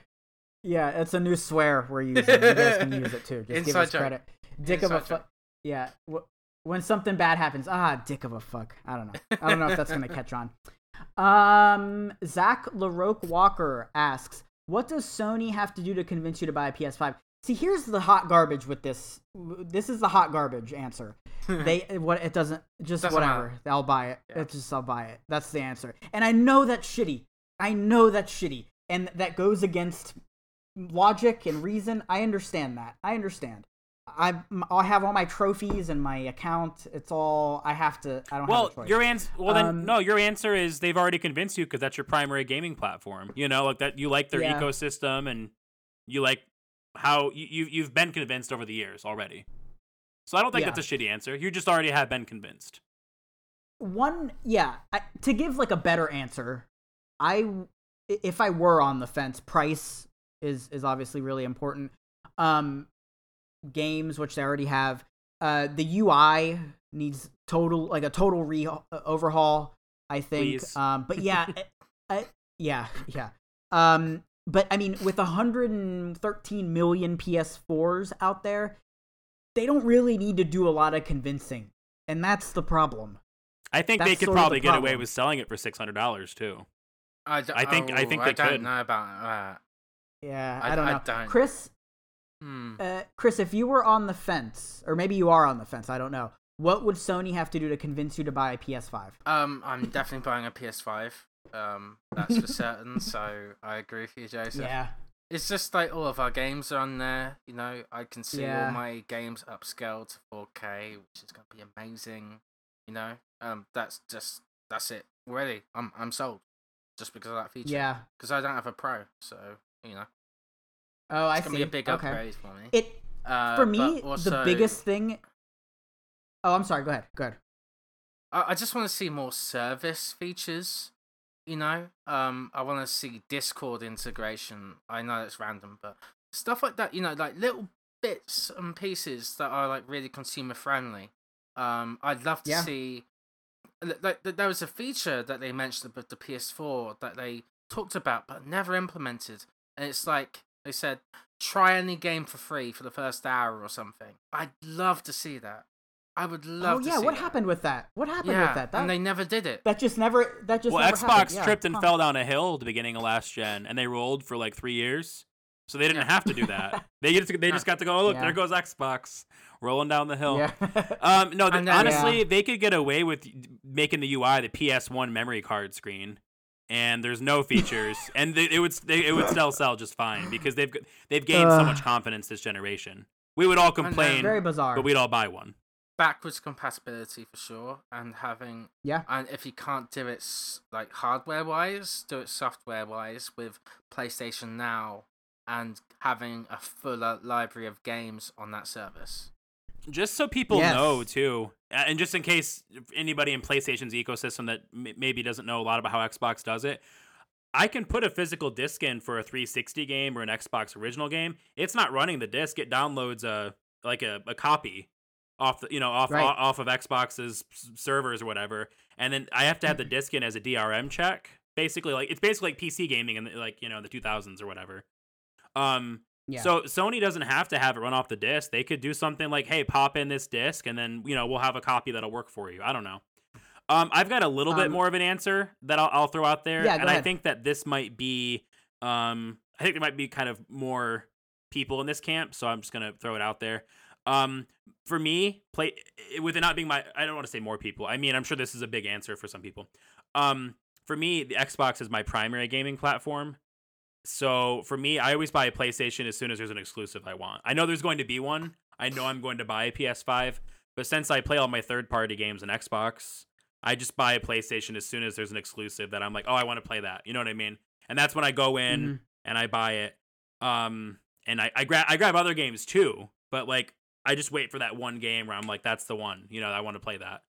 Yeah, that's a new swear we're using. You guys can use it too. Just Inside give us joke. credit. Dick Inside of a fuck. Yeah. W- when something bad happens, ah, dick of a fuck. I don't know. I don't know if that's gonna catch on. Um, Zach LaRoque Walker asks, "What does Sony have to do to convince you to buy a P S five?" See, here's the hot garbage with this. This is the hot garbage answer. They what it doesn't just doesn't whatever. Matter. I'll buy it. Yeah. It's just I'll buy it. That's the answer. And I know that's shitty. I know that's shitty. And that goes against logic and reason. I understand that. I understand. I I have all my trophies and my account. It's all I have to. I don't well, have a choice. Your ans- well, um, then no. Your answer is they've already convinced you because that's your primary gaming platform. You know, like that. You like their yeah. ecosystem and you like. How you you've been convinced over the years already, so I don't think yeah. that's a shitty answer. You just already have been convinced. One, yeah. I, to give like a better answer, I if I were on the fence, price is is obviously really important. Um, games which they already have. Uh, the U I needs total like a total re overhaul. I think. Um, but yeah, I, yeah, yeah. Um, but I mean, with one hundred thirteen million P S fours out there, they don't really need to do a lot of convincing, and that's the problem. I think that's they could probably the get away with selling it for six hundred dollars too. I, d- I think. Oh, I think they I don't could. know about that. Yeah, I, I don't know, I don't. Chris. Hmm. Uh, Chris, if you were on the fence, or maybe you are on the fence, I don't know. What would Sony have to do to convince you to buy a P S five? Um, I'm definitely buying a P S five. Um, that's for certain. So I agree with you, Joseph. Yeah. It's just like all of our games are on there. You know, I can see yeah. all my games upscaled to four K, which is gonna be amazing. You know, um, that's just that's it. Really, I'm I'm sold. Just because of that feature. Yeah. Because I don't have a Pro, so you know. Oh, I see. It's gonna be a big upgrade for me. It uh, for me also, the biggest thing. Oh, I'm sorry. Go ahead. Go ahead. I, I just want to see more service features. You know, um, I want to see Discord integration. I know it's random, but stuff like that. You know, like little bits and pieces that are like really consumer friendly. Um, I'd love to yeah. see. Like there was a feature that they mentioned about the P S four that they talked about but never implemented, and it's like. They said, try any game for free for the first hour or something. I'd love to see that. I would love oh, to yeah, see that. Oh, yeah, what happened with that? What happened yeah, with that? that? And they never did it. That just never that just. Well, never Xbox happened. tripped yeah. and huh. fell down a hill at the beginning of last gen, and they rolled for like three years. So they didn't yeah. have to do that. They just, they just got to go, oh, look, yeah. there goes Xbox rolling down the hill. Yeah. um, no, th- then, honestly, yeah. they could get away with making the U I the P S one memory card screen. And there's no features, and they, it would they, it would still sell just fine because they've they've gained uh, so much confidence this generation. We would all complain, very bizarre, but we'd all buy one. Backwards compatibility for sure, and having yeah, and if you can't do it like hardware wise, do it software wise with PlayStation Now, and having a fuller library of games on that service. Just so people yes. know, too, and just in case anybody in PlayStation's ecosystem that m- maybe doesn't know a lot about how Xbox does it, I can put a physical disc in for a three sixty game or an Xbox original game. It's not running the disc; it downloads a like a, a copy off the, you know off right. o- off of Xbox's servers or whatever, and then I have to have the disc in as a D R M check. Basically, like it's basically like P C gaming in the, like you know the two thousands or whatever. Um. Yeah. So Sony doesn't have to have it run off the disc. They could do something like, hey, pop in this disc, and then you know we'll have a copy that'll work for you. I don't know. Um, I've got a little um, bit more of an answer that I'll, I'll throw out there, yeah, and ahead. I think that this might be, um, I think there might be kind of more people in this camp, so I'm just gonna throw it out there. Um, for me, play with it not being my, I don't want to say more people. I mean, I'm sure this is a big answer for some people. Um, for me, the Xbox is my primary gaming platform. So for me, I always buy a PlayStation as soon as there's an exclusive I want. I know there's going to be one. I know I'm going to buy a P S five. But since I play all my third-party games on Xbox, I just buy a PlayStation as soon as there's an exclusive that I'm like, oh, I want to play that. You know what I mean? And that's when I go in mm-hmm. and I buy it. Um, and I I, gra- I grab other games too. But like, I just wait for that one game where I'm like, that's the one. You know, I want to play that.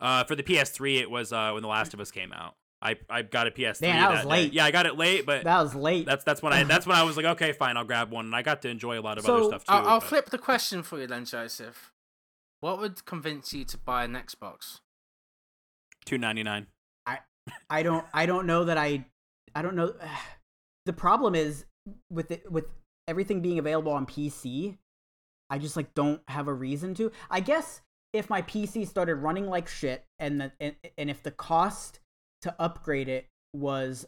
Uh, for the P S three, it was uh, when The Last of Us came out. I I got a P S three. Man, that was that late. Day. Yeah, I got it late, but that was late. That's that's when I that's when I was like, okay, fine, I'll grab one, and I got to enjoy a lot of so, other stuff too. I'll, I'll but... flip the question for you then, Joseph. What would convince you to buy an Xbox? two ninety-nine. I I don't I don't know that I I don't know. The problem is with it, with everything being available on P C, I just like don't have a reason to. I guess if my P C started running like shit, and the, and, and if the cost to upgrade it was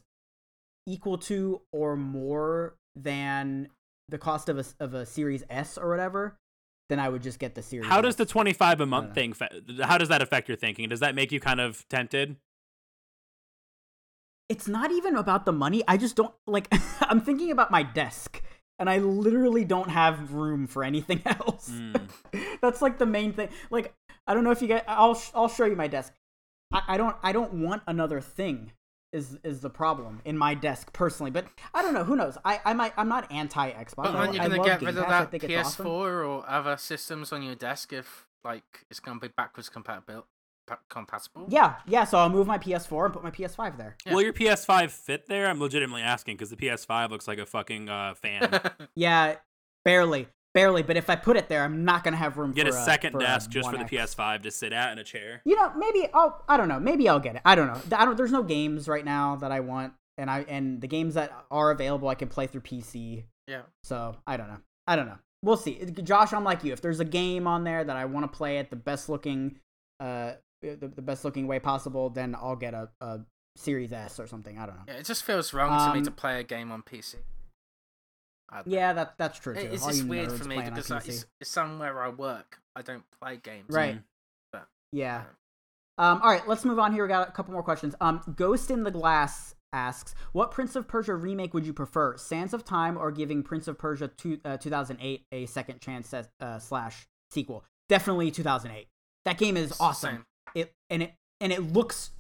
equal to or more than the cost of a of a Series S or whatever, then I would just get the Series. How S. does the twenty-five a month thing? How does that affect your thinking? Does that make you kind of tempted? It's not even about the money. I just don't like. I'm thinking about my desk, and I literally don't have room for anything else. Mm. That's like the main thing. Like I don't know if you get. I'll I'll show you my desk. I don't. I don't want another thing. Is is the problem in my desk personally? But I don't know. Who knows? I I might. I'm not anti Xbox. But aren't you gonna get rid of that P S four awesome. Or other systems on your desk if like it's gonna be backwards compatible? Compatible? Yeah, yeah. So I'll move my P S four and put my P S five there. Yeah. Will your P S five fit there? I'm legitimately asking because the P S five looks like a fucking uh, fan. Yeah, barely. Barely, but if I put it there, I'm not going to have room get for Get a second uh, for desk a just for the P S five to sit at and a chair. You know, maybe I'll, I don't know, maybe I'll get it. I don't know. I don't, there's no games right now that I want, and I and the games that are available I can play through P C. Yeah. So, I don't know. I don't know. We'll see. Josh, I'm like you. If there's a game on there that I want to play at the best looking uh the, the best looking way possible, then I'll get a, a Series S or something. I don't know. Yeah, it just feels wrong um, to me to play a game on P C. Yeah, that that's true too. It's just weird for me because like, it's, it's somewhere I work. I don't play games, right? But, yeah. Um. All right, let's move on here. We got a couple more questions. Um. Ghost in the Glass asks, "What Prince of Persia remake would you prefer, Sands of Time, or giving Prince of Persia two, uh, two thousand eight a second chance uh, slash sequel?" Definitely two thousand eight. That game is it's awesome. It and it and it looks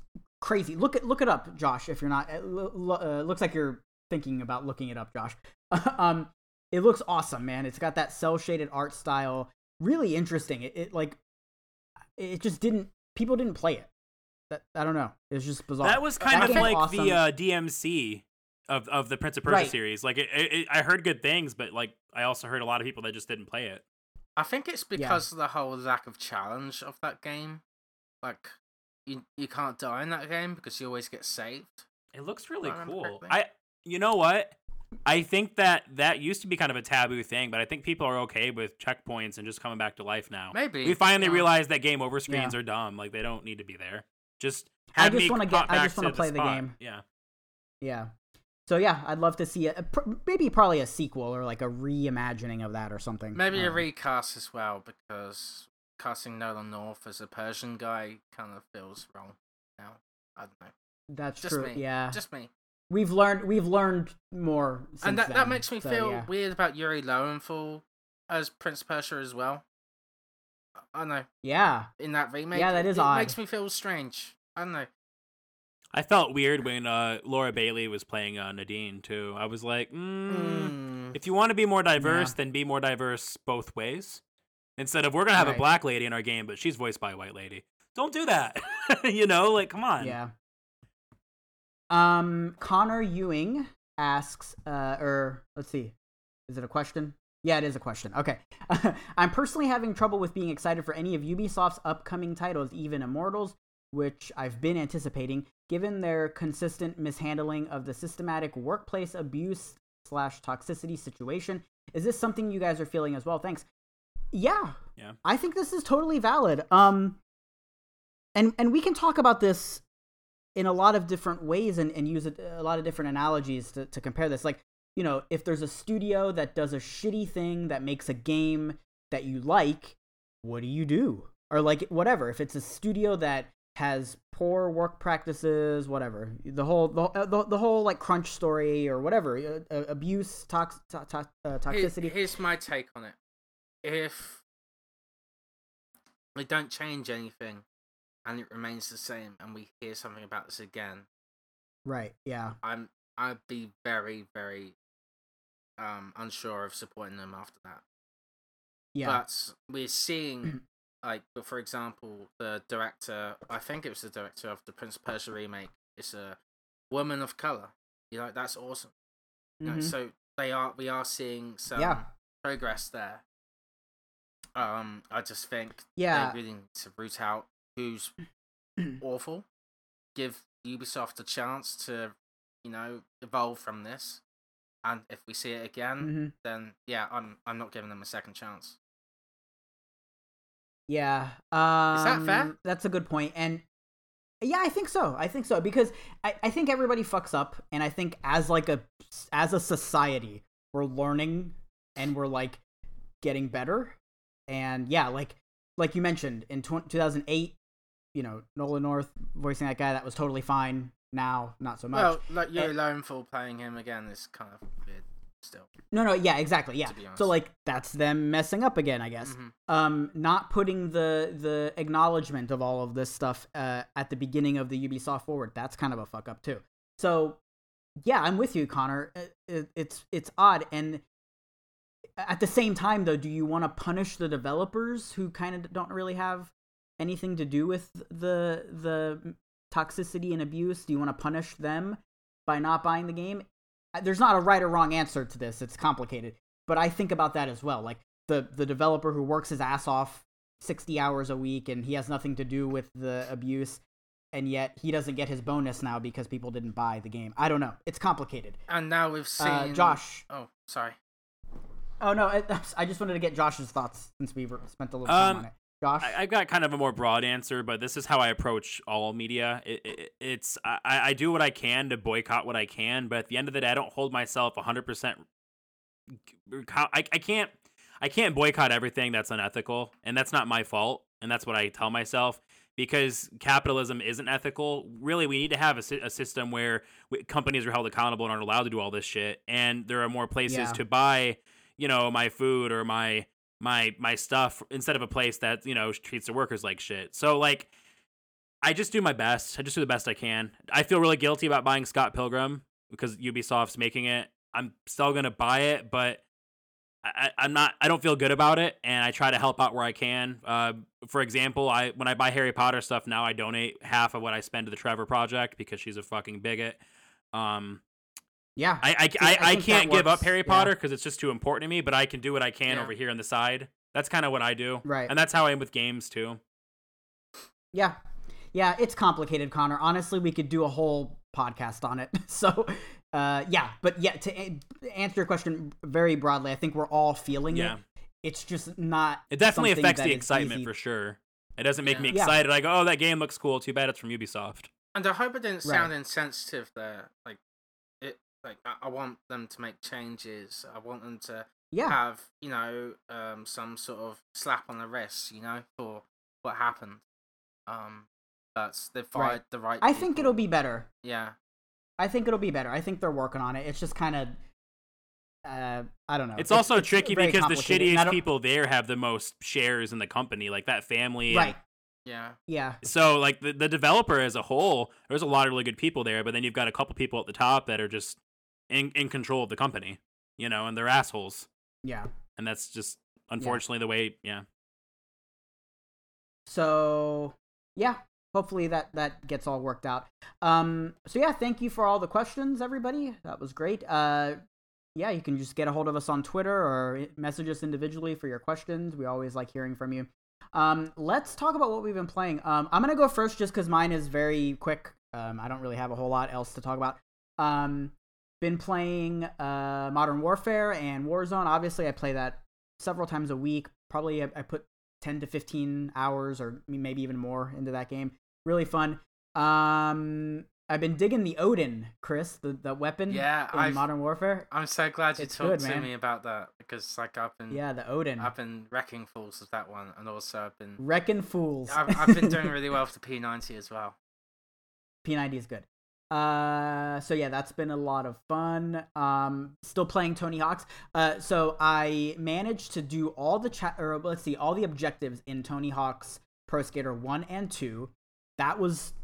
crazy. Look at look it up, Josh. If you're not, it lo- uh, looks like you're thinking about looking it up, Josh. um it looks awesome, man. It's got that cell shaded art style, really interesting. It, it like it just didn't people didn't play it that, I don't know, it's just bizarre. That was kind that of like awesome. The uh, D M C of of the Prince of Persia right. series, like it, it, I heard good things, but like I also heard a lot of people that just didn't play it. I think it's because yeah. of the whole lack of challenge of that game, like you you can't die in that game because you always get saved. It looks really I cool. I you know what I think that that used to be kind of a taboo thing, but I think people are okay with checkpoints and just coming back to life now. Maybe. We finally yeah. realized that game over screens yeah. are dumb. Like, they don't need to be there. Just have I just me get, back I just want to play the, the game. Yeah. Yeah. So, yeah, I'd love to see a, a, maybe probably a sequel or, like, a reimagining of that or something. Maybe um, a recast as well, because casting Nolan North as a Persian guy kind of feels wrong now. I don't know. That's just true, me. yeah. Just me. We've learned we've learned more since And that, then, that makes me so, feel yeah. weird about Yuri Lowenthal as Prince Persia as well. I don't know. Yeah. In that remake. Yeah, that is it odd. It makes me feel strange. I don't know. I felt weird when uh, Laura Bailey was playing uh, Nadine, too. I was like, mm, mm. if you want to be more diverse, yeah. then be more diverse both ways. Instead of, we're going to have right. a black lady in our game, but she's voiced by a white lady. Don't do that. You know, like, come on. Yeah. Um, Connor Ewing asks, uh, or let's see, is it a question? Yeah, it is a question. Okay. I'm personally having trouble with being excited for any of Ubisoft's upcoming titles, even Immortals, which I've been anticipating, given their consistent mishandling of the systematic workplace abuse slash toxicity situation. Is this something you guys are feeling as well? Thanks. Yeah. Yeah. I think this is totally valid. Um, and, and we can talk about this in a lot of different ways and, and use a, a lot of different analogies to, to compare this. Like, you know, if there's a studio that does a shitty thing that makes a game that you like, what do you do? Or like, whatever. If it's a studio that has poor work practices, whatever, the whole, the, the, the whole like crunch story or whatever, uh, abuse, tox, to, to, uh, toxicity. Here's my take on it. If we don't change anything, and it remains the same, and we hear something about this again. Right, yeah. I'm, I'd be very, very um, unsure of supporting them after that. Yeah. But we're seeing, like, for example, the director, I think it was the director of the Prince of Persia remake, is a woman of color. You know, that's awesome. Mm-hmm. You know, so they are, we are seeing some yeah. progress there. Um, I just think yeah. they really need to root out who's awful, give Ubisoft a chance to, you know, evolve from this, and if we see it again, mm-hmm. then yeah, I'm I'm not giving them a second chance. Yeah, um, is that fair? That's a good point, and yeah, I think so. I think so because I, I think everybody fucks up, and I think as like a as a society, we're learning and we're like getting better, and yeah, like. Like you mentioned, in two thousand eight, you know, Nolan North voicing that guy, that was totally fine. Now, not so much. Well, like Yuri Lowenthal playing him again is kind of weird still. No, no, yeah, exactly, yeah. So, like, that's them messing up again, I guess. Mm-hmm. Um, not putting the the acknowledgement of all of this stuff uh, at the beginning of the Ubisoft Forward, that's kind of a fuck up, too. So, yeah, I'm with you, Connor. It, it's it's odd, and at the same time, though, do you want to punish the developers who kind of don't really have anything to do with the the toxicity and abuse? Do you want to punish them by not buying the game? There's not a right or wrong answer to this. It's complicated. But I think about that as well. Like, the the developer who works his ass off sixty hours a week, and he has nothing to do with the abuse, and yet he doesn't get his bonus now because people didn't buy the game. I don't know. It's complicated. And now we've seen... Uh, Josh. Oh, sorry. Oh, no. I, I just wanted to get Josh's thoughts since we spent a little time um, on it. Josh? I, I've got kind of a more broad answer, but this is how I approach all media. It, it, it's I, I do what I can to boycott what I can, but at the end of the day, I don't hold myself one hundred percent... I, I can't... I can't boycott everything that's unethical, and that's not my fault, and that's what I tell myself, because capitalism isn't ethical. Really, we need to have a, si- a system where we- companies are held accountable and aren't allowed to do all this shit, and there are more places yeah. to buy, you know, my food or my my my stuff instead of a place that, you know, treats the workers like shit. So, like, I just do my best. I just do the best I can. I feel really guilty about buying Scott Pilgrim because Ubisoft's making it. I'm still going to buy it, but... I, I'm not. I don't feel good about it, and I try to help out where I can. Uh, for example, I when I buy Harry Potter stuff now, I donate half of what I spend to the Trevor Project because she's a fucking bigot. Um, yeah, I I, I, I, I can't give up Harry Potter because yeah. it's just too important to me. But I can do what I can yeah. over here on the side. That's kind of what I do, right? And that's how I am with games too. Yeah, yeah. It's complicated, Connor. Honestly, we could do a whole podcast on it. So. Uh, yeah, but yeah, to a- answer your question very broadly, I think we're all feeling yeah. it. It's just not. It definitely affects the excitement easy. For sure. It doesn't make yeah. me excited. Yeah. Like, oh, that game looks cool. Too bad it's from Ubisoft. And I hope it didn't sound right. insensitive there. Like, it. Like, I-, I want them to make changes. I want them to yeah. have, you know, um, some sort of slap on the wrist, you know, for what happened. Um, but they fired right. the right. I people. think it'll be better. Yeah. I think it'll be better. I think they're working on it. It's just kind of, uh, I don't know. It's, it's also it's tricky because the shittiest people there have the most shares in the company, like that family. Right. And, yeah. Yeah. So like the, the developer as a whole, there's a lot of really good people there, but then you've got a couple people at the top that are just in, in control of the company, you know, and they're assholes. Yeah. And that's just, unfortunately, yeah. the way, yeah. So, yeah. Hopefully that, that gets all worked out. Um, so yeah, thank you for all the questions, everybody. That was great. Uh, yeah, you can just get a hold of us on Twitter or message us individually for your questions. We always like hearing from you. Um, let's talk about what we've been playing. Um, I'm going to go first just because mine is very quick. Um, I don't really have a whole lot else to talk about. Um, been playing uh, Modern Warfare and Warzone. Obviously, I play that several times a week. Probably I, I put ten to fifteen hours or maybe even more into that game. Really fun. Um, I've been digging the Odin, Chris, the, the weapon yeah, in I've, Modern Warfare. I'm so glad you it's talked good, to man. me about that because, like, I've been yeah, the Odin. I've been wrecking fools with that one, and also I've been wrecking fools. I've, I've been doing really well with the P ninety as well. P ninety is good. Uh, so yeah, that's been a lot of fun. Um, still playing Tony Hawk's. Uh, so I managed to do all the chat, or let's see, all the objectives in Tony Hawk's Pro Skater one and two. That was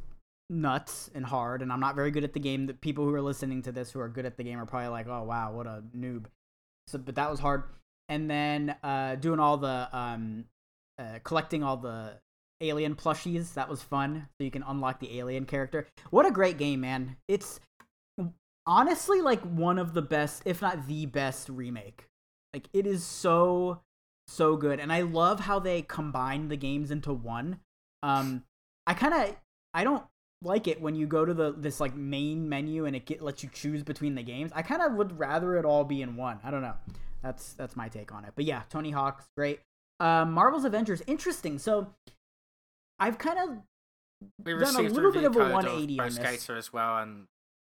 nuts and hard, and I'm not very good at the game. The people who are listening to this who are good at the game are probably like, oh, wow, what a noob. So, but that was hard. And then uh, doing all the, um, uh, collecting all the alien plushies, that was fun. So you can unlock the alien character. What a great game, man. It's honestly like one of the best, if not the best remake. Like it is so, so good. And I love how they combine the games into one. Um, I kind of, I don't like it when you go to the this like main menu and it get, lets you choose between the games. I kind of would rather it all be in one. I don't know. That's that's my take on it. But yeah, Tony Hawk's great. Uh, Marvel's Avengers, interesting. So I've kind of done a little a bit of a one eighty on this. Skater as well and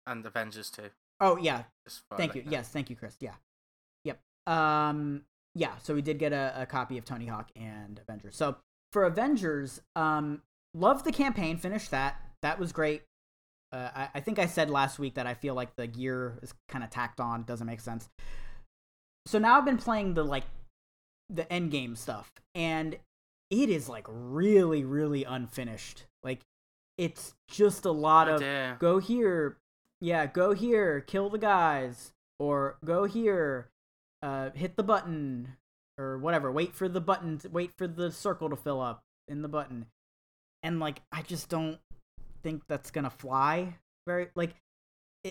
and Avengers too. Oh yeah. Thank you. That. Yes, thank you, Chris. Yeah. Yep. Um. Yeah. So we did get a, a copy of Tony Hawk and Avengers. So for Avengers, um. Love the campaign. Finished that. That was great. Uh, I, I think I said last week that I feel like the gear is kind of tacked on. Doesn't make sense. So now I've been playing the like the end game stuff, and it is like really, really unfinished. Like it's just a lot oh, of damn. go here, yeah, go here, kill the guys, or go here, uh, hit the button, or whatever. Wait for the button. Wait for the circle to fill up in the button. And, like, I just don't think that's going to fly very... Like,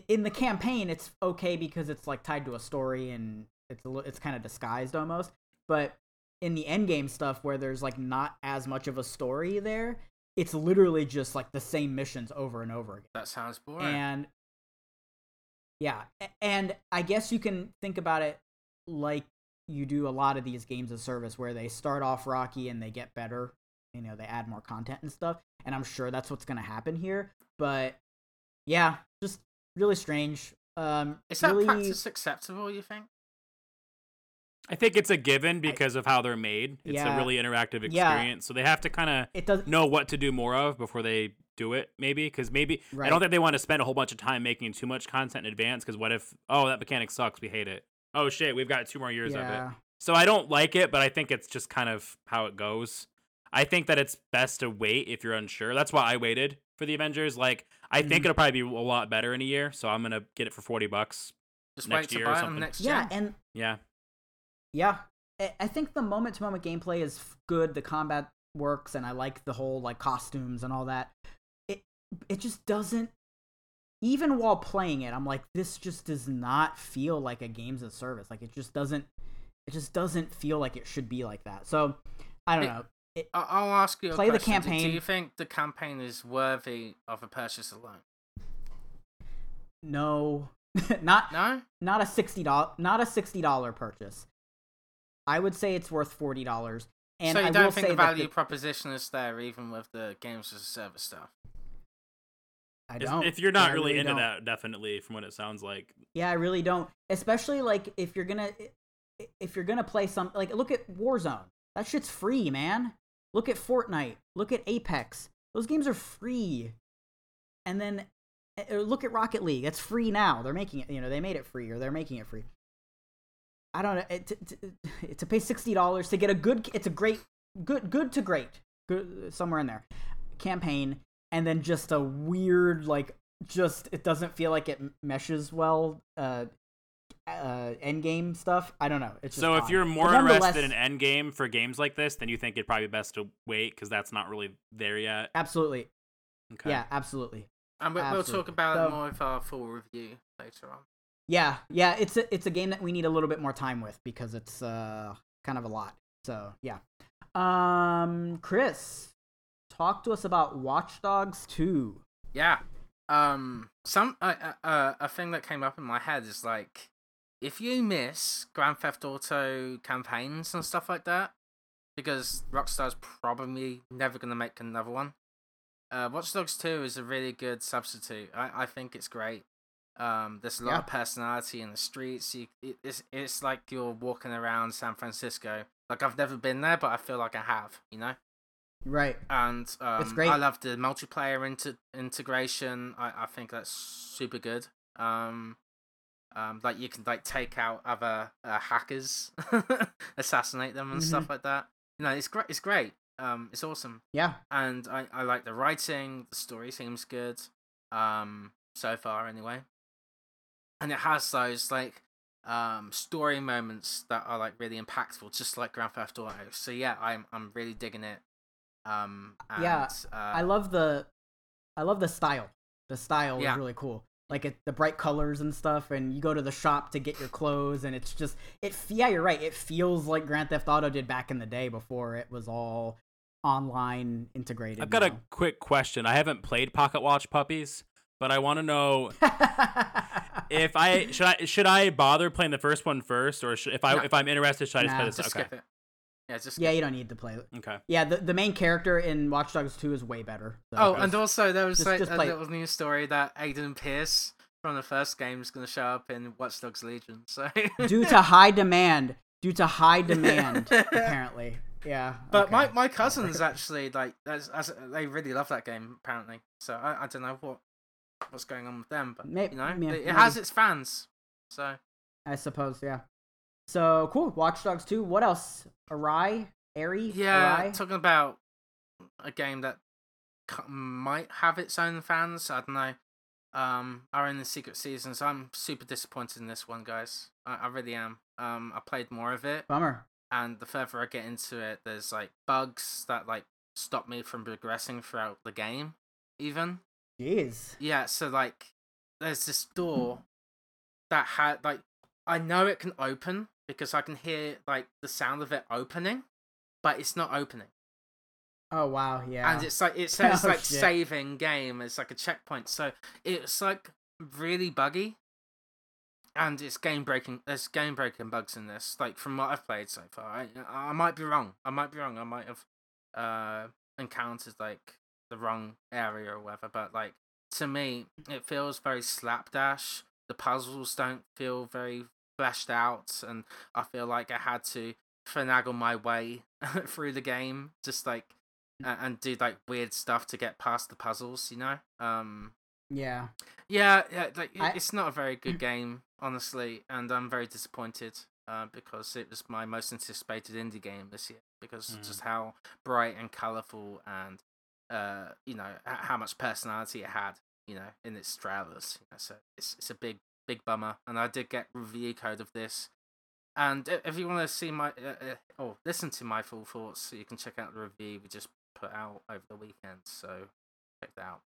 in the campaign, it's okay because it's, like, tied to a story and it's a, it's kind of disguised almost. But in the endgame stuff where there's like not as much of a story there, it's literally just like the same missions over and over again. That sounds boring. And yeah, and I guess you can think about it like you do a lot of these games of service where they start off rocky and they get better. You know, they add more content and stuff, and I'm sure that's what's going to happen here. But yeah, just really strange. Um, Is that really... practice acceptable, you think? I think it's a given because I, of how they're made. It's yeah. a really interactive experience. Yeah. So they have to kind of know what to do more of before they do it, maybe. Because maybe right. I don't think they want to spend a whole bunch of time making too much content in advance. Because what if, oh, that mechanic sucks. We hate it. Oh, shit. We've got two more years yeah. of it. So I don't like it, but I think it's just kind of how it goes. I think that it's best to wait if you're unsure. That's why I waited for the Avengers. Like, I mm-hmm. think it'll probably be a lot better in a year. So I'm going to get it for forty bucks just next year or something. Next yeah. Year. And yeah. Yeah, I think the moment-to-moment gameplay is good. The combat works, and I like the whole like costumes and all that. It it just doesn't. Even while playing it, I'm like, this just does not feel like a games of service. Like it just doesn't. It just doesn't feel like it should be like that. So I don't it, know. It, I'll ask you. Play a question. The campaign. Do you think the campaign is worthy of a purchase alone? No, not no, not a sixty dollar, not a sixty dollar purchase. I would say it's worth forty dollars. And so you I don't will think the value the... proposition is there even with the games as a service stuff? I don't. If you're not really, really into don't. that, definitely, from what it sounds like. Yeah, I really don't. Especially, like, if you're gonna if you're gonna play some... Like, look at Warzone. That shit's free, man. Look at Fortnite. Look at Apex. Those games are free. And then look at Rocket League. That's free now. They're making it... You know, they made it free, or they're making it free. I don't know, it, to, to pay sixty dollars to get a good, it's a great, good, good to great, good, somewhere in there, campaign, and then just a weird, like, just, it doesn't feel like it meshes well, uh, uh, endgame stuff, I don't know. It's just so odd. If you're more interested in endgame for games like this, then you think it'd probably be best to wait, because that's not really there yet? Absolutely. Okay. Yeah, absolutely. And we'll, absolutely. we'll talk about so, it more with our full review later on. Yeah, yeah, it's a, it's a game that we need a little bit more time with because it's uh, kind of a lot. So, yeah. Um, Chris, talk to us about Watch Dogs two. Yeah. Um, some uh, uh, a thing that came up in my head is, like, if you miss Grand Theft Auto campaigns and stuff like that, because Rockstar's probably never going to make another one, uh, Watch Dogs two is a really good substitute. I, I think it's great. Um, there's a lot yeah. of personality in the streets. You, it, it's it's like you're walking around San Francisco. Like, I've never been there, but I feel like I have, you know? Right. And um, it's great. I love the multiplayer inter- integration. I, I think that's super good. Um, um, like, you can, like, take out other uh, hackers, assassinate them and mm-hmm. stuff like that. You know, it's, gr- it's great. Um, it's awesome. Yeah. And I, I like the writing. The story seems good. Um, so far, anyway. And it has those, like, um, story moments that are, like, really impactful, just like Grand Theft Auto. So, yeah, I'm I'm really digging it. Um, and, yeah, uh, I love the I love the style. The style yeah. is really cool. Like, it, the bright colors and stuff, and you go to the shop to get your clothes, and it's just... it. Yeah, you're right. It feels like Grand Theft Auto did back in the day before it was all online integrated. I've got now. a quick question. I haven't played Pocket Watch Puppies, but I want to know... If I should I should I bother playing the first one first, or should, if I no. if I'm interested, should I just nah, play this? Just okay. skip it. Yeah, just skip yeah, you don't need to play it. Okay. Yeah, the, the main character in Watch Dogs two is way better. So. Oh, and also there was just, like, just a little it. news story that Aiden Pierce from the first game is going to show up in Watch Dogs Legion. So due to high demand, due to high demand, apparently. Yeah. But okay. my my cousins actually like that's, that's, they really love that game apparently. So I I don't know what. what's going on with them, but maybe, you know yeah, it, it has its fans, so I suppose. Yeah, so cool. Watch Dogs two. What else? Arai Ari yeah Arai? Talking about a game that might have its own fans, I don't know. Um are in the secret seasons. I'm super disappointed in this one, guys. I, I really am. um I played more of it, bummer, and the further I get into it, there's like bugs that like stop me from progressing throughout the game even. Jeez. Yeah, so, like, there's this door that had, like, I know it can open, because I can hear like the sound of it opening, but it's not opening. Oh wow, yeah. And it's like it says oh, like shit. saving game. It's like a checkpoint, so it's like really buggy, and it's game breaking. There's game breaking bugs in this. Like from what I've played so far, I, I might be wrong. I might be wrong. I might have uh, encountered like the wrong area or whatever. But like to me, it feels very slapdash. The puzzles don't feel very fleshed out, and I feel like I had to finagle my way through the game, just like uh, and do like weird stuff to get past the puzzles, you know. Um, yeah, yeah, yeah. Like I... it's not a very good game, honestly, and I'm very disappointed uh, because it was my most anticipated indie game this year because mm. of just how bright and colourful and uh, you know how much personality it had, you know, in its trailers. You know? So it's it's a big big bummer, and I did get review code of this. And if you want to see my uh, uh, or listen to my full thoughts, you can check out the review we just put out over the weekend. So check that out.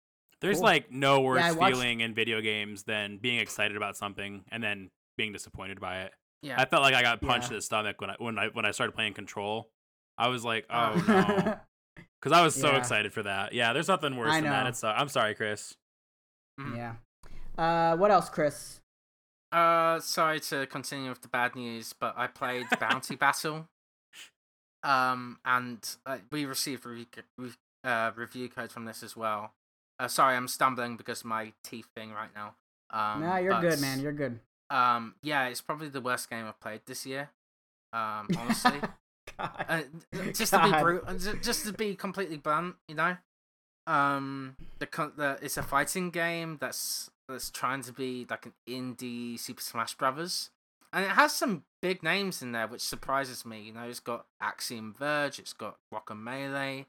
There's cool. like no worse yeah, feeling in video games than being excited about something and then being disappointed by it. Yeah, I felt like I got punched yeah. in the stomach when I when I when I started playing Control. I was like, oh no, because I was so yeah. excited for that. Yeah, there's nothing worse I than know. that. It's uh, I'm sorry, Chris. Mm. Yeah. Uh, what else, Chris? Uh, sorry to continue with the bad news, but I played Bounty Battle, um, and uh, we received re- re- uh, review code from this as well. Uh, sorry, I'm stumbling because of my teeth thing right now. Um, nah, you're but, good, man. You're good. Um, yeah, it's probably the worst game I've played this year. Um, honestly, God. Uh, just God. to be brutal, just to be completely blunt, you know, um, the, the it's a fighting game that's. That's trying to be like an indie Super Smash Brothers, and it has some big names in there, which surprises me. You know, it's got Axiom Verge, it's got Guacamelee,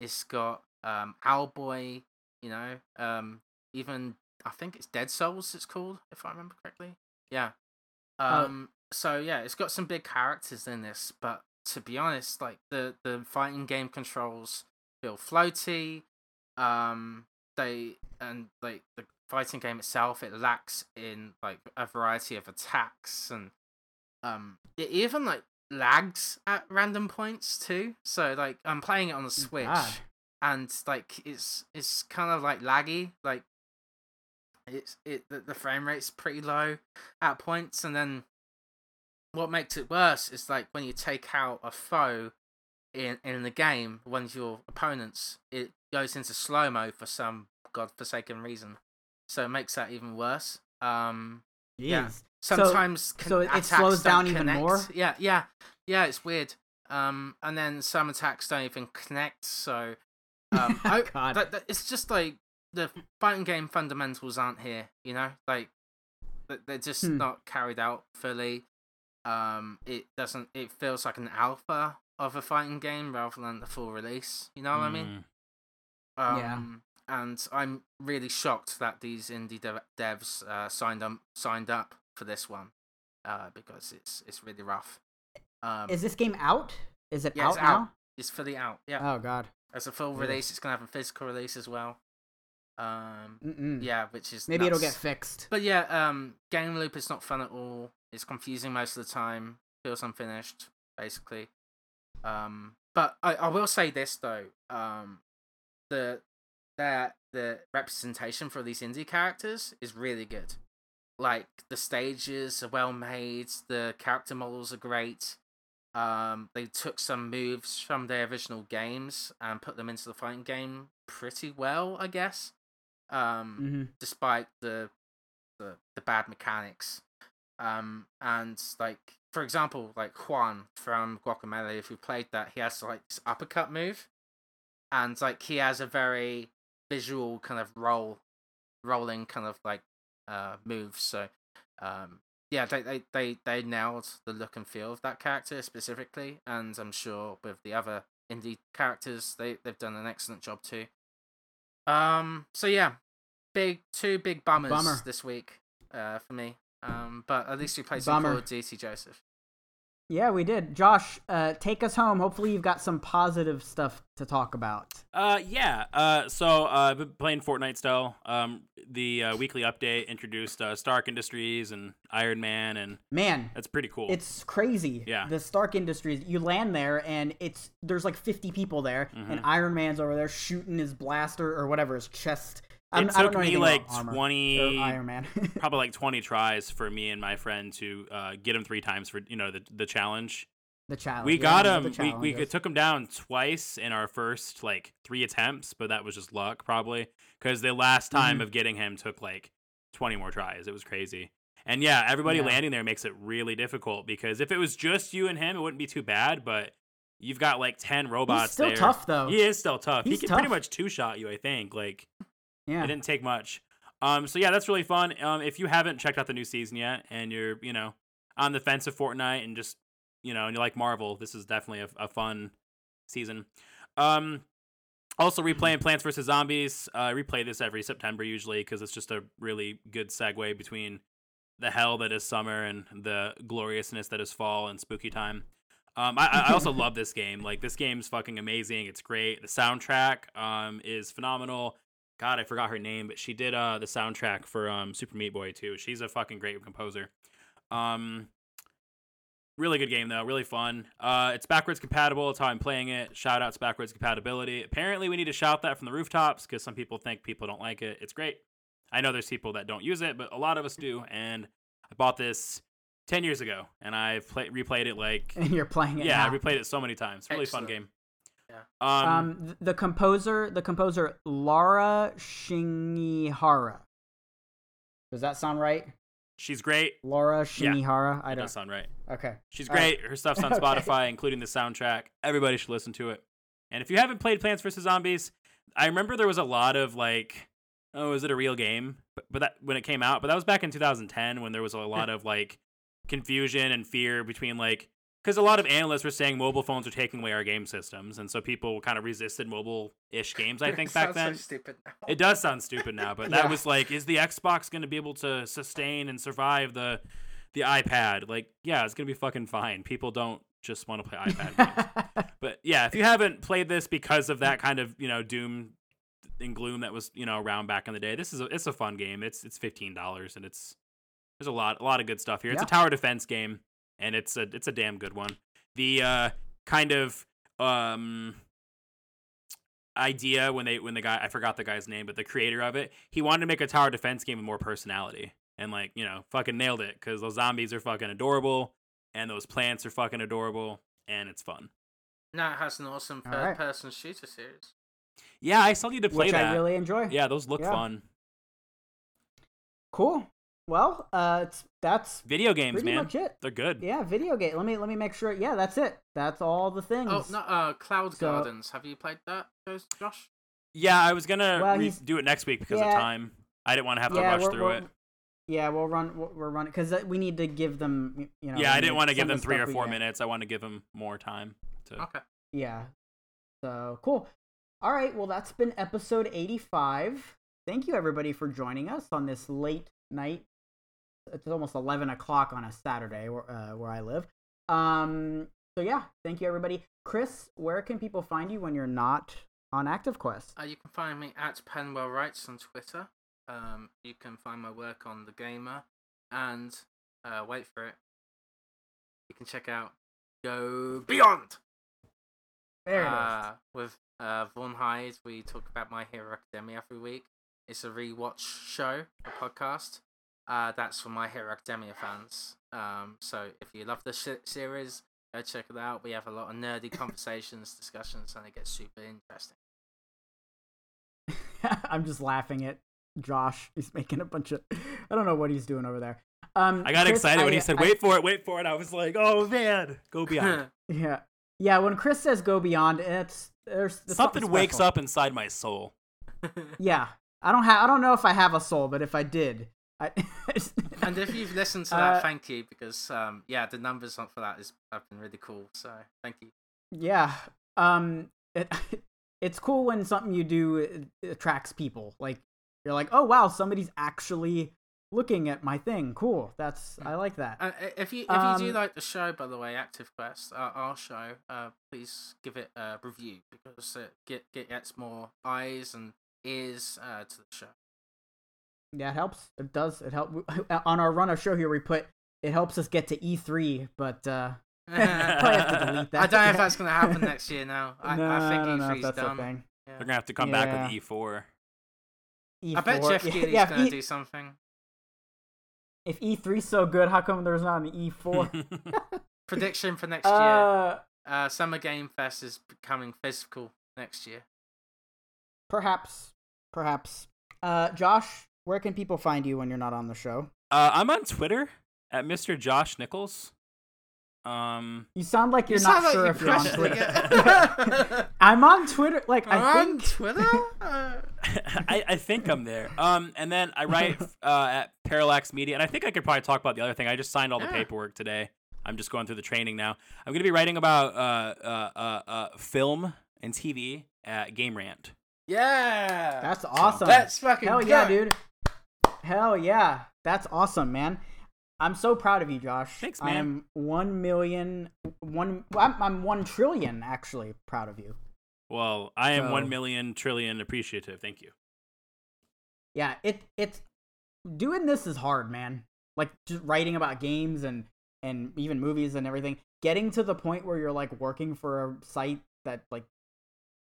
it's got um, Owlboy. You know, um, even I think it's Dead Souls. It's called, if I remember correctly. Yeah. Um. Oh. So yeah, it's got some big characters in this, but to be honest, like the the fighting game controls feel floaty. Um. They and like the fighting game itself, it lacks in like a variety of attacks, and um it even like lags at random points too. So like I'm playing it on the Switch ah. and like it's it's kind of like laggy, like it's it the, the frame rate's pretty low at points. And then what makes it worse is like when you take out a foe in in the game, one of your opponents, it goes into slow-mo for some godforsaken reason. So it makes that even worse. Um, yeah. Sometimes so, con- so it slows down connect. even more. Yeah, yeah, yeah. It's weird. Um, and then some attacks don't even connect. So um, I, that, that, it's just like the fighting game fundamentals aren't here. You know, like they're just hmm. not carried out fully. Um, it doesn't. It feels like an alpha of a fighting game rather than the full release. You know what mm. I mean? Um, yeah. And I'm really shocked that these indie dev- devs uh, signed up signed up for this one, uh, because it's it's really rough. Um, Is this game out? Is it yeah, out it's now? Out. It's fully out. Yeah. Oh God. As a full yeah. release, it's gonna have a physical release as well. Um. Mm-mm. Yeah, which is maybe nuts. It'll get fixed. But yeah, um, game loop is not fun at all. It's confusing most of the time. Feels unfinished, basically. Um. But I, I will say this though. Um. The that the representation for these indie characters is really good. Like the stages are well made, the character models are great. Um, they took some moves from their original games and put them into the fighting game pretty well, I guess. Um, mm-hmm. despite the, the the bad mechanics. Um, and like for example, like Juan from Guacamelee, if you played that, he has like this uppercut move. And like he has a very visual kind of roll, rolling kind of like uh, move. So um, yeah, they, they they they nailed the look and feel of that character specifically, and I'm sure with the other indie characters, they they've done an excellent job too. Um, so yeah, big two big bummers Bummer. this week uh, for me. Um, but at least we played some Call of Duty, Joseph. Yeah, we did. Josh, uh, take us home. Hopefully you've got some positive stuff to talk about. Uh, yeah. Uh, so uh, I've been playing Fortnite still. Um, the uh, weekly update introduced uh, Stark Industries and Iron Man. and Man. That's pretty cool. It's crazy. Yeah. The Stark Industries, you land there and it's there's like fifty people there. Mm-hmm. And Iron Man's over there shooting his blaster or whatever, his chest. I'm, it took me like twenty, Iron Man. probably like twenty tries for me and my friend to uh, get him three times for you know the the challenge. The challenge. We got yeah, him. We we could, took him down twice in our first like three attempts, but that was just luck probably because the last time mm-hmm. of getting him took like twenty more tries. It was crazy. And yeah, everybody yeah. landing there makes it really difficult because if it was just you and him, it wouldn't be too bad. But you've got like ten robots. He's still there. Tough though. He is still tough. He's he can tough. pretty much two shot you. I think like. Yeah. It didn't take much. Um, so yeah, that's really fun. Um, if you haven't checked out the new season yet and you're, you know, on the fence of Fortnite and just, you know, and you like Marvel, this is definitely a, a fun season. Um, also replaying Plants vs Zombies. Uh, I replay this every September usually because it's just a really good segue between the hell that is summer and the gloriousness that is fall and spooky time. Um, I, I also love this game. Like this game's fucking amazing. It's great. The soundtrack um, is phenomenal. God, I forgot her name, but she did uh, the soundtrack for um, Super Meat Boy too. She's a fucking great composer. Um, really good game though, really fun. Uh, it's backwards compatible. That's how I'm playing it. Shout out to backwards compatibility. Apparently, we need to shout that from the rooftops because some people think people don't like it. It's great. I know there's people that don't use it, but a lot of us do. And I bought this ten years ago, and I've play- replayed it like. And you're playing it. Yeah, now. I replayed it so many times. Really Excellent. Fun game. Um, um the composer the composer Lara Shingihara. Does that sound right? She's great. Lara Shingihara. Yeah, I don't. That sound right. Okay. She's All great. Right. Her stuff's on okay. Spotify, including the soundtrack. Everybody should listen to it. And if you haven't played Plants versus Zombies, I remember there was a lot of like, oh, is it a real game? But, but that when it came out, but that was back in two thousand ten when there was a lot of like confusion and fear between like because a lot of analysts were saying mobile phones are taking away our game systems, and so people kind of resisted mobile-ish games, I think, it back then. So stupid now. It does sound stupid now, but yeah. that was like, is the Xbox going to be able to sustain and survive the the iPad? Like, yeah, it's going to be fucking fine. People don't just want to play iPad games. But yeah, if you haven't played this because of that kind of, you know, doom and gloom that was, you know, around back in the day, this is a, it's a fun game. It's it's fifteen dollars, and it's there's a lot a lot of good stuff here. Yeah. It's a tower defense game. And it's a it's a damn good one. The uh, kind of um, idea when they when the guy I forgot the guy's name, but the creator of it, he wanted to make a tower defense game with more personality, and like you know, fucking nailed it because those zombies are fucking adorable, and those plants are fucking adorable, and it's fun. Now it has an awesome third right. person shooter series. Yeah, I still need to play Which that. I really enjoy. Yeah, those look yeah. fun. Cool. Well, uh, it's, that's video games, pretty man. Much it. They're good. Yeah, video game. Let me let me make sure. Yeah, that's it. That's all the things. Oh, no, uh, Cloud so, Gardens. Have you played that, Josh? Yeah, I was gonna well, re- do it next week because yeah, of time. I didn't want to have to yeah, rush through it. Yeah, we'll run. We're running because we need to give them. You know. Yeah, I didn't want to give them three or four minutes. I want to give them more time. To... Okay. Yeah. So cool. All right. Well, that's been episode eighty-five. Thank you everybody for joining us on this late night. It's almost eleven o'clock on a Saturday where, uh, where I live. Um, so yeah, thank you everybody. Chris, where can people find you when you're not on Active Quest? Uh, you can find me at Penwell Writes on Twitter. Um, you can find my work on The Gamer, and uh, wait for it. You can check out Go Beyond. There it uh, is. With uh, Vaughn Hyde, we talk about My Hero Academia every week. It's a rewatch show, a podcast. Uh, that's for My Hero Academia fans. Um, so if you love the sh- series, go check it out. We have a lot of nerdy conversations, discussions, and it gets super interesting. I'm just laughing at Josh. He's making a bunch of... I don't know what he's doing over there. Um, I got Chris, excited I, when he said, wait I, for it, wait for it. I was like, oh, man, go beyond. yeah. Yeah, when Chris says go beyond, it's... there's, there's Something, something wakes up inside my soul. yeah. I don't have. I don't know if I have a soul, but if I did... and if you've listened to that, uh, thank you, because um yeah the numbers for that is have been really cool, so thank you. Yeah um it, it's cool when something you do attracts people, like you're like, oh wow, somebody's actually looking at my thing. Cool. That's I like that. Uh, if you if you um, do like the show, by the way, Active Quest, uh, our show, uh, please give it a review because it get, get gets more eyes and ears uh, to the show. Yeah, it helps. It does. It help on our run of show here. We put it helps us get to E three, but uh, probably have to delete that. I don't know if that's gonna happen next year. Now I, no, I think no, E three's no, done. Yeah. They're gonna have to come yeah. back with E four. E four. I bet Jeff Keighley's yeah, gonna e- do something. If E three's so good, how come there's not an E four? Prediction for next year. Uh, uh, Summer Game Fest is becoming physical next year. Perhaps. Perhaps. Uh, Josh, where can people find you when you're not on the show? Uh, I'm on Twitter at Mister Josh Nichols. Um, you sound like you're you not sure like if you're on Twitter. I'm on Twitter. Like Are I think on Twitter. Uh... I, I think I'm there. Um, and then I write uh, at Parallax Media, and I think I could probably talk about the other thing. I just signed all the yeah. paperwork today. I'm just going through the training now. I'm going to be writing about uh, uh, uh, uh, film and T V at Game Rant. Yeah, that's awesome. That's fucking hell go. yeah, dude. Hell yeah, that's awesome, man. I'm so proud of you, Josh. Thanks, man. I'm one million, one. I'm, I'm one trillion actually proud of you. Well, I am so, one million trillion appreciative. Thank you. Yeah, it it's doing this is hard, man. Like just writing about games and and even movies and everything. Getting to the point where you're like working for a site that like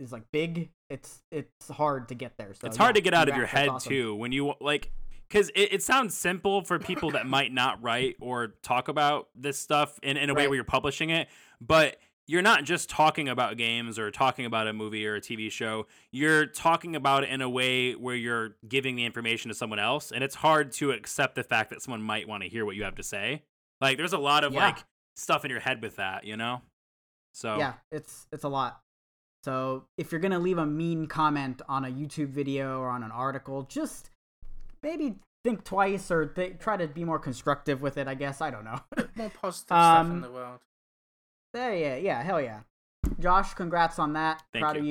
is like big. It's it's hard to get there. So it's yeah, hard to get out of your head awesome. too when you like. Because it, it sounds simple for people that might not write or talk about this stuff in, in a right. way where you're publishing it, but you're not just talking about games or talking about a movie or a T V show. You're talking about it in a way where you're giving the information to someone else, and it's hard to accept the fact that someone might want to hear what you have to say. Like, there's a lot of, yeah. like, stuff in your head with that, you know? So yeah, it's it's a lot. So if you're going to leave a mean comment on a YouTube video or on an article, just... maybe think twice or th- try to be more constructive with it, I guess. I don't know. More positive um, stuff in the world. There, yeah, yeah, hell yeah. Josh, congrats on that. Thank Proud you. of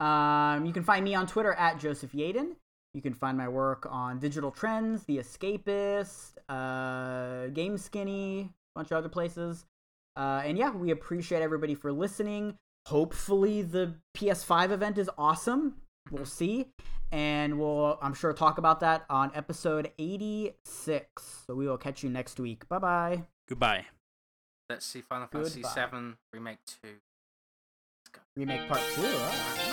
you. Um, you can find me on Twitter at Joseph Yaden. You can find my work on Digital Trends, The Escapist, uh, Game Skinny, a bunch of other places. Uh, and yeah, we appreciate everybody for listening. Hopefully the P S five event is awesome. We'll see. And we'll, I'm sure, talk about that on episode eighty-six. So we will catch you next week. Bye-bye. Goodbye. Let's see Final Fantasy Goodbye. seven Remake two. Remake Part two. All right.